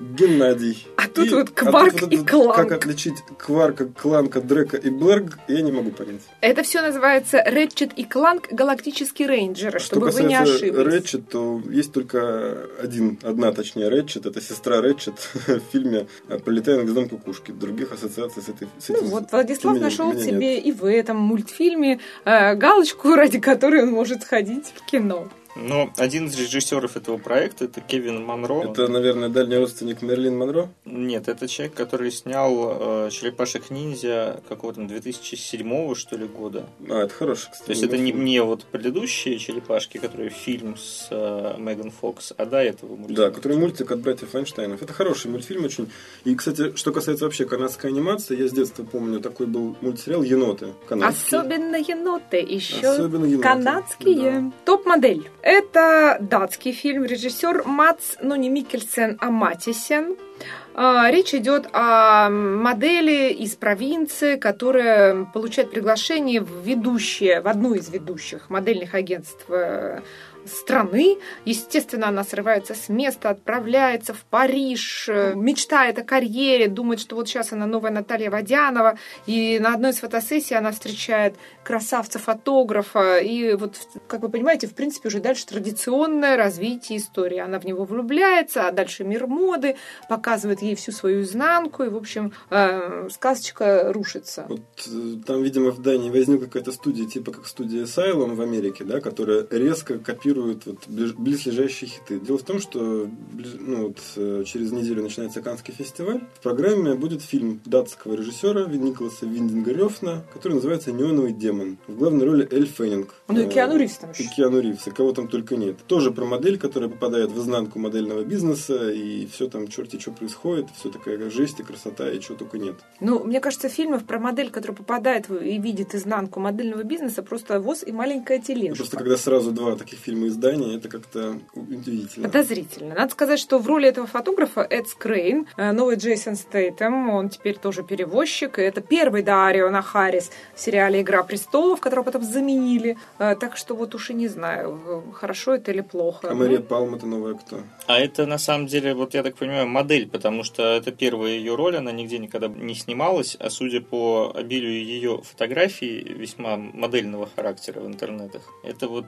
Геннадий. А тут вот Кварк и Кланк. Как отличить Кварка, Кланка, Дрека и Блэрк, я не могу понять. Это все называется Рэтчет и Кланк, галактические рейнджеры, чтобы вы не ошиблись. Что касается Рэтчет, то есть только одна Рэтчет, это сестра Рэтчет в фильме «Пролетая над гнездом кукушки». Других ассоциаций с этой... Владислав нашел себе и в этом мультфильме галочку, ради которой он может ходить в кино. Ну, один из режиссеров этого проекта — это Кевин Монро. Это, наверное, дальний родственник Мерлин Монро? Нет, это человек, который снял «Черепашек-ниндзя» какого-то 2007-го, что ли, года. Это хороший, кстати. То есть это не вот предыдущие «Черепашки», которые фильм с Меган Фокс, а до этого мультик. Да, который мультик от братьев Вайнштейнов. Это хороший мультфильм очень. И, кстати, что касается вообще канадской анимации, я с детства помню, такой был мультсериал «Еноты». Канадские. Особенно «Еноты», еще канадские. Да. «Топ-модель». Это датский фильм, режиссер Мац, не Миккельсен, а Матисен. Речь идет о модели из провинции, которая получает приглашение в одну из ведущих модельных агентств страны. Естественно, она срывается с места, отправляется в Париж, мечтает о карьере, думает, что вот сейчас она новая Наталья Водянова, и на одной из фотосессий она встречает красавца-фотографа, и вот, как вы понимаете, в принципе, уже дальше традиционное развитие истории. Она в него влюбляется, а дальше мир моды, показывает ей всю свою изнанку, и, в общем, сказочка рушится. Вот там, видимо, в Дании возникла какая-то студия, типа как студия Asylum в Америке, да, которая резко копирует близлежащие хиты. Дело в том, что через неделю начинается Каннский фестиваль. В программе будет фильм датского режиссера Николаса Виндинга Рёфна, который называется «Неоновый демон». В главной роли Эль Феннинг. И Киану Ривз там еще. И Киану Ривз, и кого там только нет. Тоже про модель, которая попадает в изнанку модельного бизнеса, и все там черти что происходит, все такая жесть и красота, и чего только нет. Мне кажется, фильмов про модель, которая попадает и видит изнанку модельного бизнеса, просто воз и маленькая тележка. Просто когда сразу два таких фильма издания, это как-то удивительно. Подозрительно. Надо сказать, что в роли этого фотографа Эд Скрейн, новый Джейсон Стэйтем, он теперь тоже перевозчик, и это первый Дарион Ахарис в сериале «Игра престолов», которого потом заменили. Так что вот уж и не знаю, хорошо это или плохо. А Мария Палм — это новая кто? А это, на самом деле, вот я так понимаю, модель, потому что это первая ее роль, она нигде никогда не снималась, а судя по обилию ее фотографий весьма модельного характера в интернетах, это вот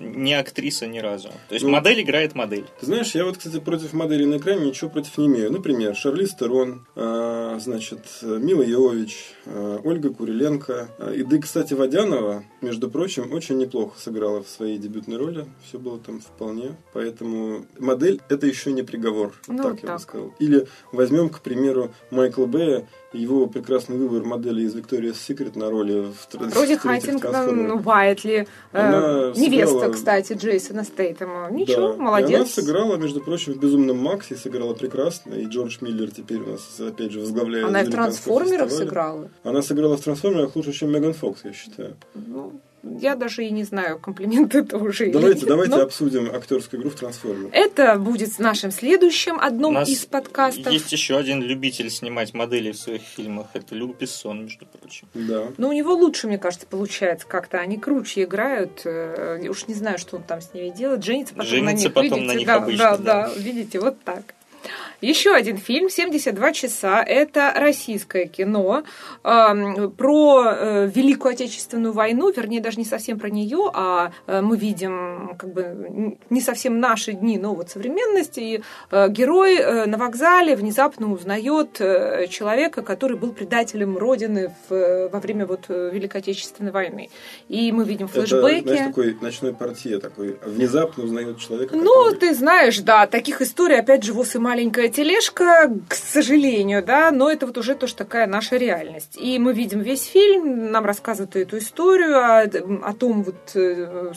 не актриса ни разу. То есть модель играет модель. Ты знаешь, я вот, кстати, против модели на экране ничего против не имею. Например, Шарлиз Терон, Мила Йовович, Ольга Куриленко. И да, и, кстати, Водянова, между прочим, очень неплохо сыграла в своей дебютной роли. Все было там вполне. Поэтому модель — это еще не приговор. Я бы сказал. Или возьмем, к примеру, Майкла Бэя, его прекрасный выбор модели из Victoria's Secret на роли в Роди Хантингтон, Уайтли, невеста, кстати, Джейсона Стэйтема. Ничего, да. Молодец. И она сыграла, между прочим, в «Безумном Максе», сыграла прекрасно, и Джордж Миллер теперь у нас, опять же, возглавляет. Она и в «Трансформерах» сыграла. Она сыграла в «Трансформерах» лучше, чем Меган Фокс, я считаю. Я даже и не знаю, комплимент это уже или нет. Давайте обсудим актерскую игру в «Трансформерах». Это будет нашим следующим одном из подкастов. Есть еще один любитель снимать модели в своих фильмах. Это Люк Бессон, между прочим. Да. Но у него лучше, мне кажется, получается как-то. Они круче играют. Уж не знаю, что он там с ними делает. Женится потом на них, обычно. Да, видите, вот так. Еще один фильм «72 часа». Это российское кино про Великую Отечественную войну, вернее, даже не совсем про нее, а мы видим как бы не совсем наши дни, но вот современность. И герой на вокзале внезапно узнает человека, который был предателем Родины во время вот Великой Отечественной войны. И мы видим флешбеки. Это, знаешь, такой ночной портье, такой внезапно узнает человека. Ты знаешь, да, таких историй, опять же, ВОС и МА маленькая тележка, к сожалению, да, но это вот уже тоже такая наша реальность. И мы видим весь фильм, нам рассказывают эту историю о том вот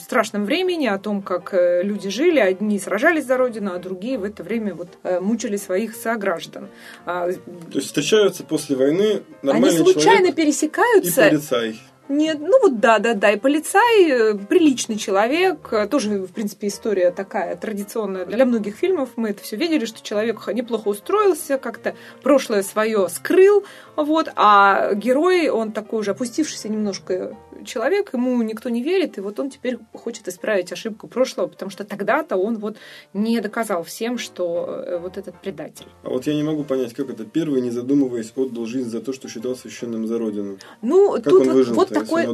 страшном времени, о том, как люди жили, одни сражались за родину, а другие в это время вот мучили своих сограждан. То есть встречаются после войны нормальные человек. Они случайно пересекаются. И полицай. Нет, ну вот да, и полицай, приличный человек, тоже, в принципе, история такая традиционная для многих фильмов, мы это все видели, что человек неплохо устроился, как-то прошлое свое скрыл, вот, а герой, он такой же опустившийся немножко человек, ему никто не верит, и вот он теперь хочет исправить ошибку прошлого, потому что тогда-то он вот не доказал всем, что вот этот предатель. А вот я не могу понять, как это первый, не задумываясь, отдал жизнь за то, что считал священным за родину. Ну, как тут он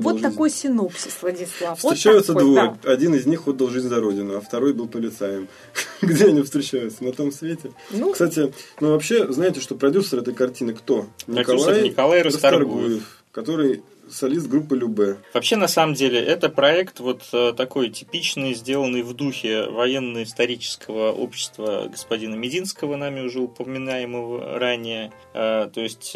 вот такой синопсис, Владислав. Встречаются вот такой, двое. Да. Один из них отдал жизнь за родину, а второй был полицаем. Где они встречаются? На том свете? Ну, кстати, ну вообще, знаете, что продюсер этой картины кто? Николай Расторгуев, который... солист группы Любэ. Вообще, на самом деле, это проект вот такой типичный, сделанный в духе военно-исторического общества господина Мединского, нами уже упоминаемого ранее. То есть,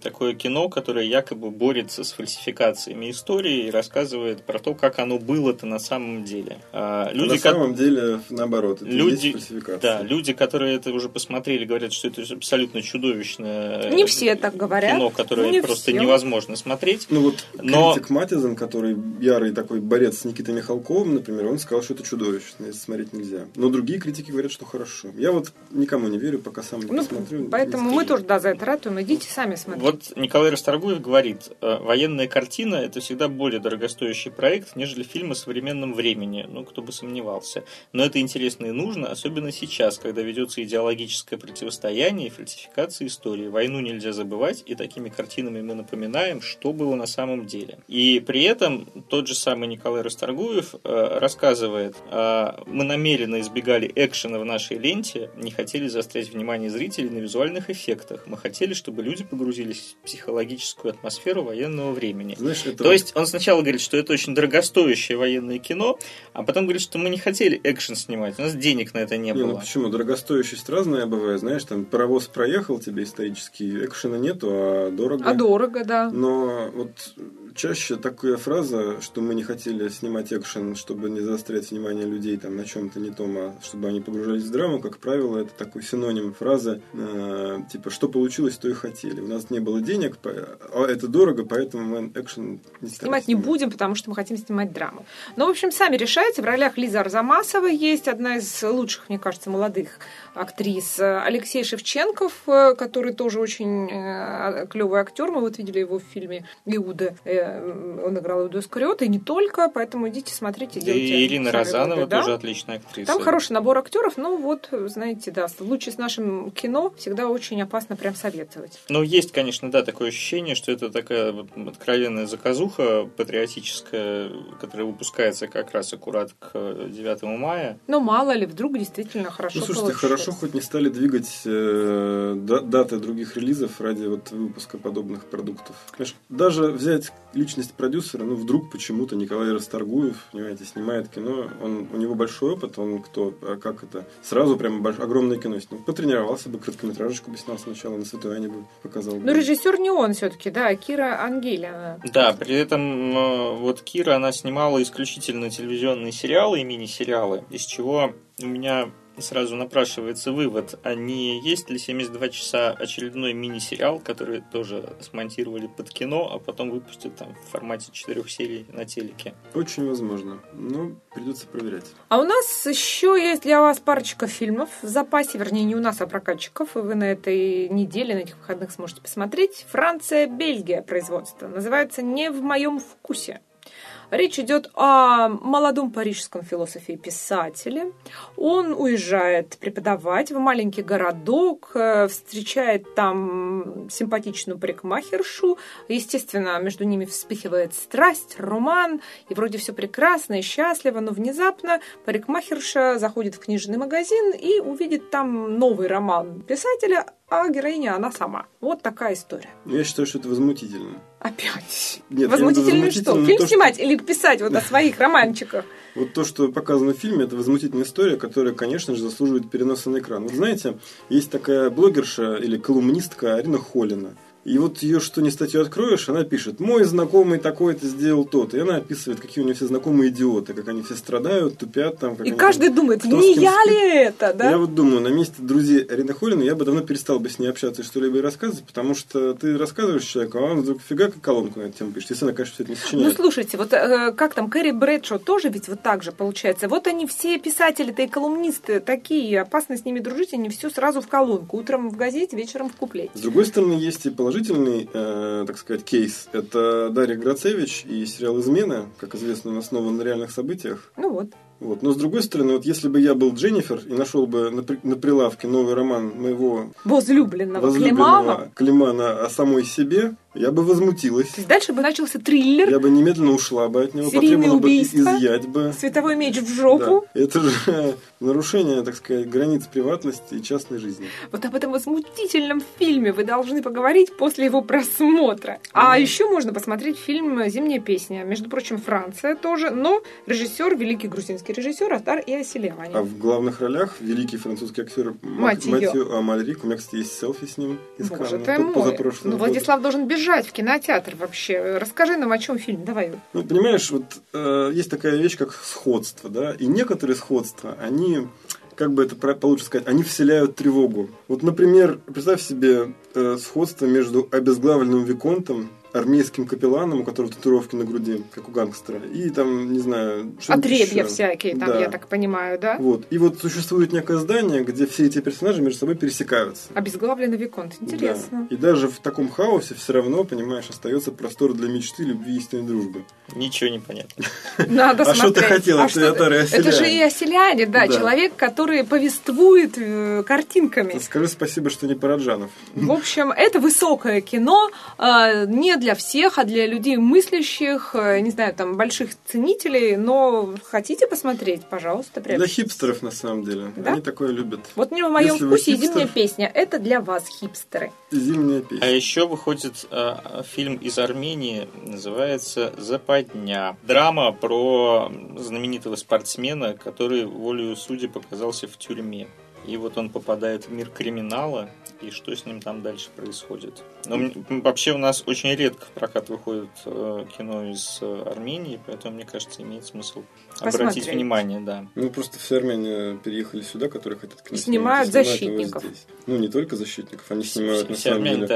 такое кино, которое якобы борется с фальсификациями истории и рассказывает про то, как оно было-то на самом деле. Люди, на самом деле, наоборот, это люди, есть фальсификация. Да, люди, которые это уже посмотрели, говорят, что это абсолютно чудовищное не все так говорят. Кино, которое не просто все. Невозможно смотреть. Вот критик Матизан, который ярый такой борец с Никитой Михалковым, например, он сказал, что это чудовищно, если смотреть нельзя. Но другие критики говорят, что хорошо. Я вот никому не верю, пока сам не посмотрю. Поэтому мы тоже за это ратуем. Идите сами смотрите. Вот Николай Расторгуев говорит, военная картина – это всегда более дорогостоящий проект, нежели фильм о современном времени. Ну, кто бы сомневался. Но это интересно и нужно, особенно сейчас, когда ведется идеологическое противостояние и фальсификация истории. Войну нельзя забывать, и такими картинами мы напоминаем, что было на самом деле. И при этом тот же самый Николай Расторгуев рассказывает, мы намеренно избегали экшена в нашей ленте, не хотели заострять внимание зрителей на визуальных эффектах. Мы хотели, чтобы люди погрузились в психологическую атмосферу военного времени. Знаешь, это... То есть он сначала говорит, что это очень дорогостоящее военное кино, а потом говорит, что мы не хотели экшен снимать, у нас денег на это не было. Ну почему? Дорогостоящесть разная бывает, знаешь, там паровоз проехал тебе исторический, экшена нету, а дорого. А дорого, да. Но вот чаще такая фраза, что мы не хотели снимать экшен, чтобы не заострять внимание людей там, на чем-то не том, а чтобы они погружались в драму, как правило, это такой синоним фразы, типа, что получилось, то и хотели. У нас не было денег, а это дорого, поэтому мы экшен не стали снимать. Не будем, потому что мы хотим снимать драму. Но, в общем, сами решайте. В ролях Лиза Арзамасова есть одна из лучших, мне кажется, молодых актрис. Алексей Шевченков, который тоже очень клевый актер. Мы вот видели его в фильме «Иуда». Он играл Иуду Искариота, и не только, поэтому идите, смотрите. Да и Ирина Розанова да? тоже отличная актриса. Там хороший набор актеров, но вот, знаете, да, в случае с нашим кино всегда очень опасно прям советовать. Но есть, конечно, да, такое ощущение, что это такая откровенная заказуха патриотическая, которая выпускается как раз аккурат к 9 мая. Но мало ли, вдруг действительно хорошо получится. Ну, слушайте, хорошо хоть не стали двигать даты других релизов ради вот выпуска подобных продуктов. Конечно, даже взять личность продюсера, ну, вдруг почему-то Николай Расторгуев, понимаете, снимает кино, у него большой опыт, он кто, как это, сразу прям огромное кино снял. Потренировался бы, короткометражечку бы снял сначала, на Святой Ане бы показал. Но режиссер не он все-таки, да, а Кира Ангелина. Да, при этом вот Кира, она снимала исключительно телевизионные сериалы и мини-сериалы, из чего у меня... сразу напрашивается вывод, а не есть ли 72 часа очередной мини-сериал, который тоже смонтировали под кино, а потом выпустят там в формате 4 серий на телеке? Очень возможно, но придется проверять. А у нас еще есть для вас парочка фильмов в запасе, вернее, не у нас, а прокатчиков, и вы на этой неделе, на этих выходных сможете посмотреть. Франция, Бельгия производство. Называется «Не в моем вкусе». Речь идет о молодом парижском философе и писателе. Он уезжает преподавать в маленький городок, встречает там симпатичную парикмахершу. Естественно, между ними вспыхивает страсть, роман, и вроде все прекрасно и счастливо, но внезапно парикмахерша заходит в книжный магазин и увидит там новый роман писателя, а героиня она сама. Вот такая история. Я считаю, что это возмутительно. Опять. Нет, возмутительно что? Фильм то, снимать или писать вот о своих романчиках? Вот то, что показано в фильме, это возмутительная история, которая, конечно же, заслуживает переноса на экран. Вот знаете, есть такая блогерша или колумнистка Арина Холина. И вот ее что ни статью откроешь, она пишет: «Мой знакомый такой-то сделал то-то». И она описывает, какие у нее все знакомые идиоты, как они все страдают, тупят там. Как и они, каждый там, думает, не я ли это, да? Я вот думаю, на месте друзей Арины Холиной я бы давно перестал бы с ней общаться и что-либо рассказывать, потому что ты рассказываешь человеку, а он вдруг фига как колонку на эту тему пишет. Если она, конечно, все это не сочиняет. Ну, слушайте, вот как там, Кэрри Брэдшо тоже ведь вот так же получается. Вот они все писатели-то и колумнисты такие, опасно с ними дружить, они все сразу в колонку. Утром в газете, вечером в куплете. С другой стороны, есть и положительный, так сказать, кейс. Это Дарья Грацевич и сериал «Измена», как известно, он основан на реальных событиях. Ну вот. Вот. Но с другой стороны, вот если бы я был Дженнифер и нашел бы на прилавке новый роман моего возлюбленного Климана о самой себе, я бы возмутилась. То есть дальше бы начался триллер. Я бы немедленно ушла бы от него, потребовала бы изъять бы. Световой меч в жопу. Да. Это же нарушение, так сказать, границ приватности и частной жизни. Вот об этом возмутительном фильме вы должны поговорить после его просмотра. А еще можно посмотреть фильм «Зимняя песня». Между прочим, Франция тоже, но режиссер — великий грузинский режиссер Атар Иосилиани. А в главных ролях великий французский актер Матью Амальрик. У меня, кстати, есть селфи с ним. Боже ты мой. Ну, Владислав должен бежать в кинотеатр вообще. Расскажи нам, о чем фильм, давай. Ну, понимаешь, вот есть такая вещь, как сходство, да, и некоторые сходства, они, как бы это получше сказать, они вселяют тревогу. Вот, например, представь себе сходство между обезглавленным виконтом, армейским капелланом, у которого татуировки на груди, как у гангстера, и там, не знаю... Отребья всякие, там, да. Я так понимаю, да? Вот. И вот существует некое здание, где все эти персонажи между собой пересекаются. Обезглавленный виконт. Интересно. Да. И даже в таком хаосе все равно, понимаешь, остается простор для мечты, любви и истинной дружбы. Ничего не понятно. Надо смотреть. А что ты хотела? Это же Иосилиани, да, человек, который повествует картинками. Скажи спасибо, что не Параджанов. В общем, это высокое кино, не для всех, а для людей мыслящих, не знаю, там, больших ценителей, но хотите посмотреть, пожалуйста, прям. Для хипстеров, на самом деле. Да? Они такое любят. Вот не в моем вкусе хипстер... «Зимняя песня». Это для вас, хипстеры. «Зимняя песня». А еще выходит фильм из Армении, называется «Западня». Драма про знаменитого спортсмена, который, волею судеб, оказался в тюрьме. И вот он попадает в мир криминала, и что с ним там дальше происходит. Но вообще у нас очень редко в прокат выходит кино из Армении, поэтому, мне кажется, имеет смысл обратить внимание. Да. Ну, просто вся Армения переехали сюда, которые хотят кино снимать. Снимают защитников. Ну, не только защитников, они снимают на самом деле.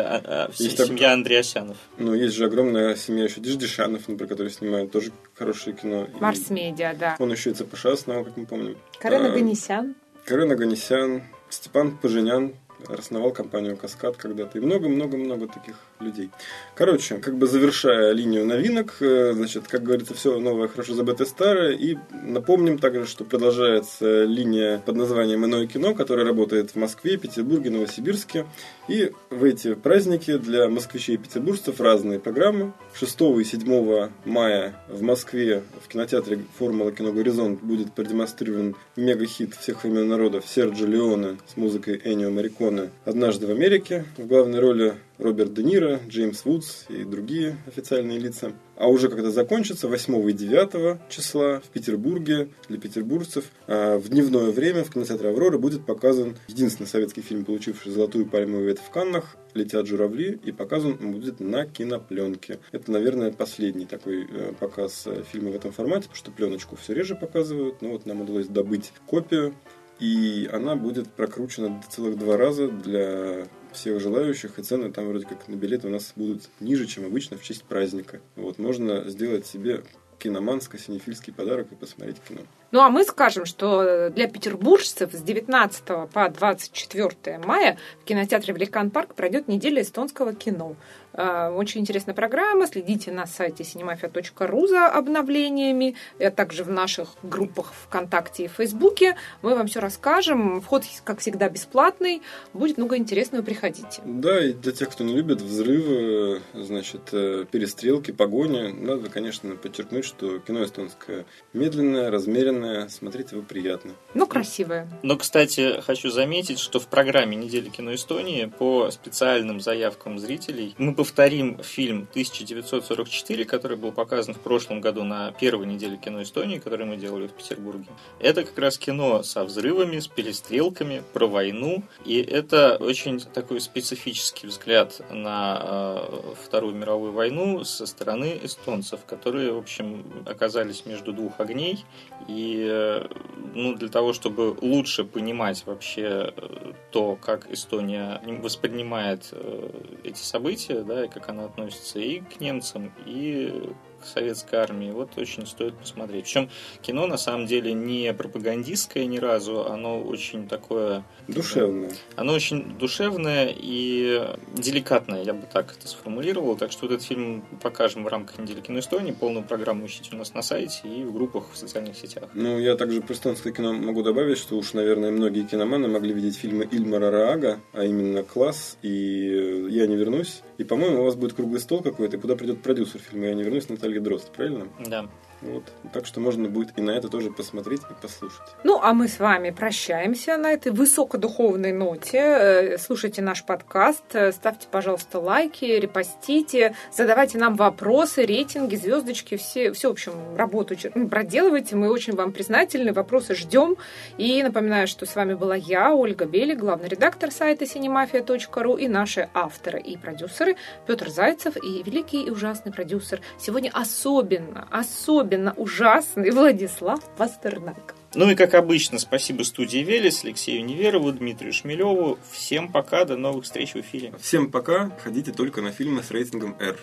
Семья Андреасянов. Ну, есть же огромная семья еще Диждишанов, например, которые снимают тоже хорошее кино. Марс Медиа, да. Он еще и Цепаша основал, как мы помним. Карен Оганесян. Карен Оганесян, Степан Поженян основал компанию «Каскад» когда-то. И много-много-много таких людей. Короче, как бы завершая линию новинок, значит, как говорится, все новое хорошо забытое старое. И напомним также, что продолжается линия под названием «Иное кино», которая работает в Москве, Петербурге, Новосибирске. И в эти праздники для москвичей и петербуржцев разные программы. 6 и 7 мая в Москве в кинотеатре «Формула кино Горизонт» будет продемонстрирован мегахит всех времен народов Серджио Леоне с музыкой Эннио Морриконе «Однажды в Америке». В главной роли Роберт Де Ниро, Джеймс Вудс и другие официальные лица. А уже когда закончится, 8 и 9 числа в Петербурге для петербуржцев в дневное время в кинотеатре «Аврора» будет показан единственный советский фильм, получивший «Золотую пальмовую ветвь» в Каннах, «Летят журавли», и показан он будет на кинопленке. Это, наверное, последний такой показ фильма в этом формате, потому что пленочку все реже показывают, но вот нам удалось добыть копию, и она будет прокручена целых 2 раза для... всех желающих, и цены там вроде как на билеты у нас будут ниже, чем обычно в честь праздника. Вот, можно сделать себе киноманско-синефильский подарок и посмотреть кино. Ну, а мы скажем, что для петербуржцев с 19 по 24 мая в кинотеатре «Великан Парк» пройдет неделя эстонского кино. Очень интересная программа. Следите на сайте Синемафия.ру за обновлениями, а также в наших группах ВКонтакте и Фейсбуке. Мы вам все расскажем. Вход, как всегда, бесплатный. Будет много интересного. Приходите. Да, и для тех, кто не любит взрывы, значит, перестрелки, погони, надо, конечно, подчеркнуть, что кино эстонское медленное, размеренное, музыкальная, смотреть его приятно. Ну, красивая. Но, кстати, хочу заметить, что в программе «Недели кино Эстонии» по специальным заявкам зрителей мы повторим фильм 1944, который был показан в прошлом году на первой неделе кино Эстонии, который мы делали в Петербурге. Это как раз кино со взрывами, с перестрелками, про войну. И это очень такой специфический взгляд на Вторую мировую войну со стороны эстонцев, которые, в общем, оказались между двух огней. И для того, чтобы лучше понимать вообще то, как Эстония воспринимает эти события, да, и как она относится и к немцам, и к советской армии, вот очень стоит посмотреть. Причем кино на самом деле не пропагандистское ни разу, оно очень такое... душевное. Оно очень душевное и деликатное, я бы так это сформулировал. Так что вот этот фильм покажем в рамках недели кино Эстонии. Полную программу ищите у нас на сайте и в группах в социальных сетях. Ну, я также про эстонское кино могу добавить, что уж, наверное, многие киноманы могли видеть фильмы Ильмара Раага, а именно «Класс» и «Я не вернусь». И, по-моему, у вас будет круглый стол какой-то, куда придет продюсер фильма «Я не вернусь», Наталья Дрозд, правильно? Да. Вот. Так что можно будет и на это тоже посмотреть и послушать. Ну, а мы с вами прощаемся на этой высокодуховной ноте. Слушайте наш подкаст, ставьте, пожалуйста, лайки, репостите, задавайте нам вопросы, рейтинги, звездочки, все в общем, работу проделывайте. Мы очень вам признательны, вопросы ждем. И напоминаю, что с вами была я, Ольга Белик, главный редактор сайта Синемафия.ру, и наши авторы и продюсеры Петр Зайцев и великий и ужасный продюсер. Сегодня особенно ужасный Владислав Пастернак. Ну и, как обычно, спасибо студии «Велес», Алексею Неверову, Дмитрию Шмелеву. Всем пока, до новых встреч в эфире. Всем пока, ходите только на фильмы с рейтингом R.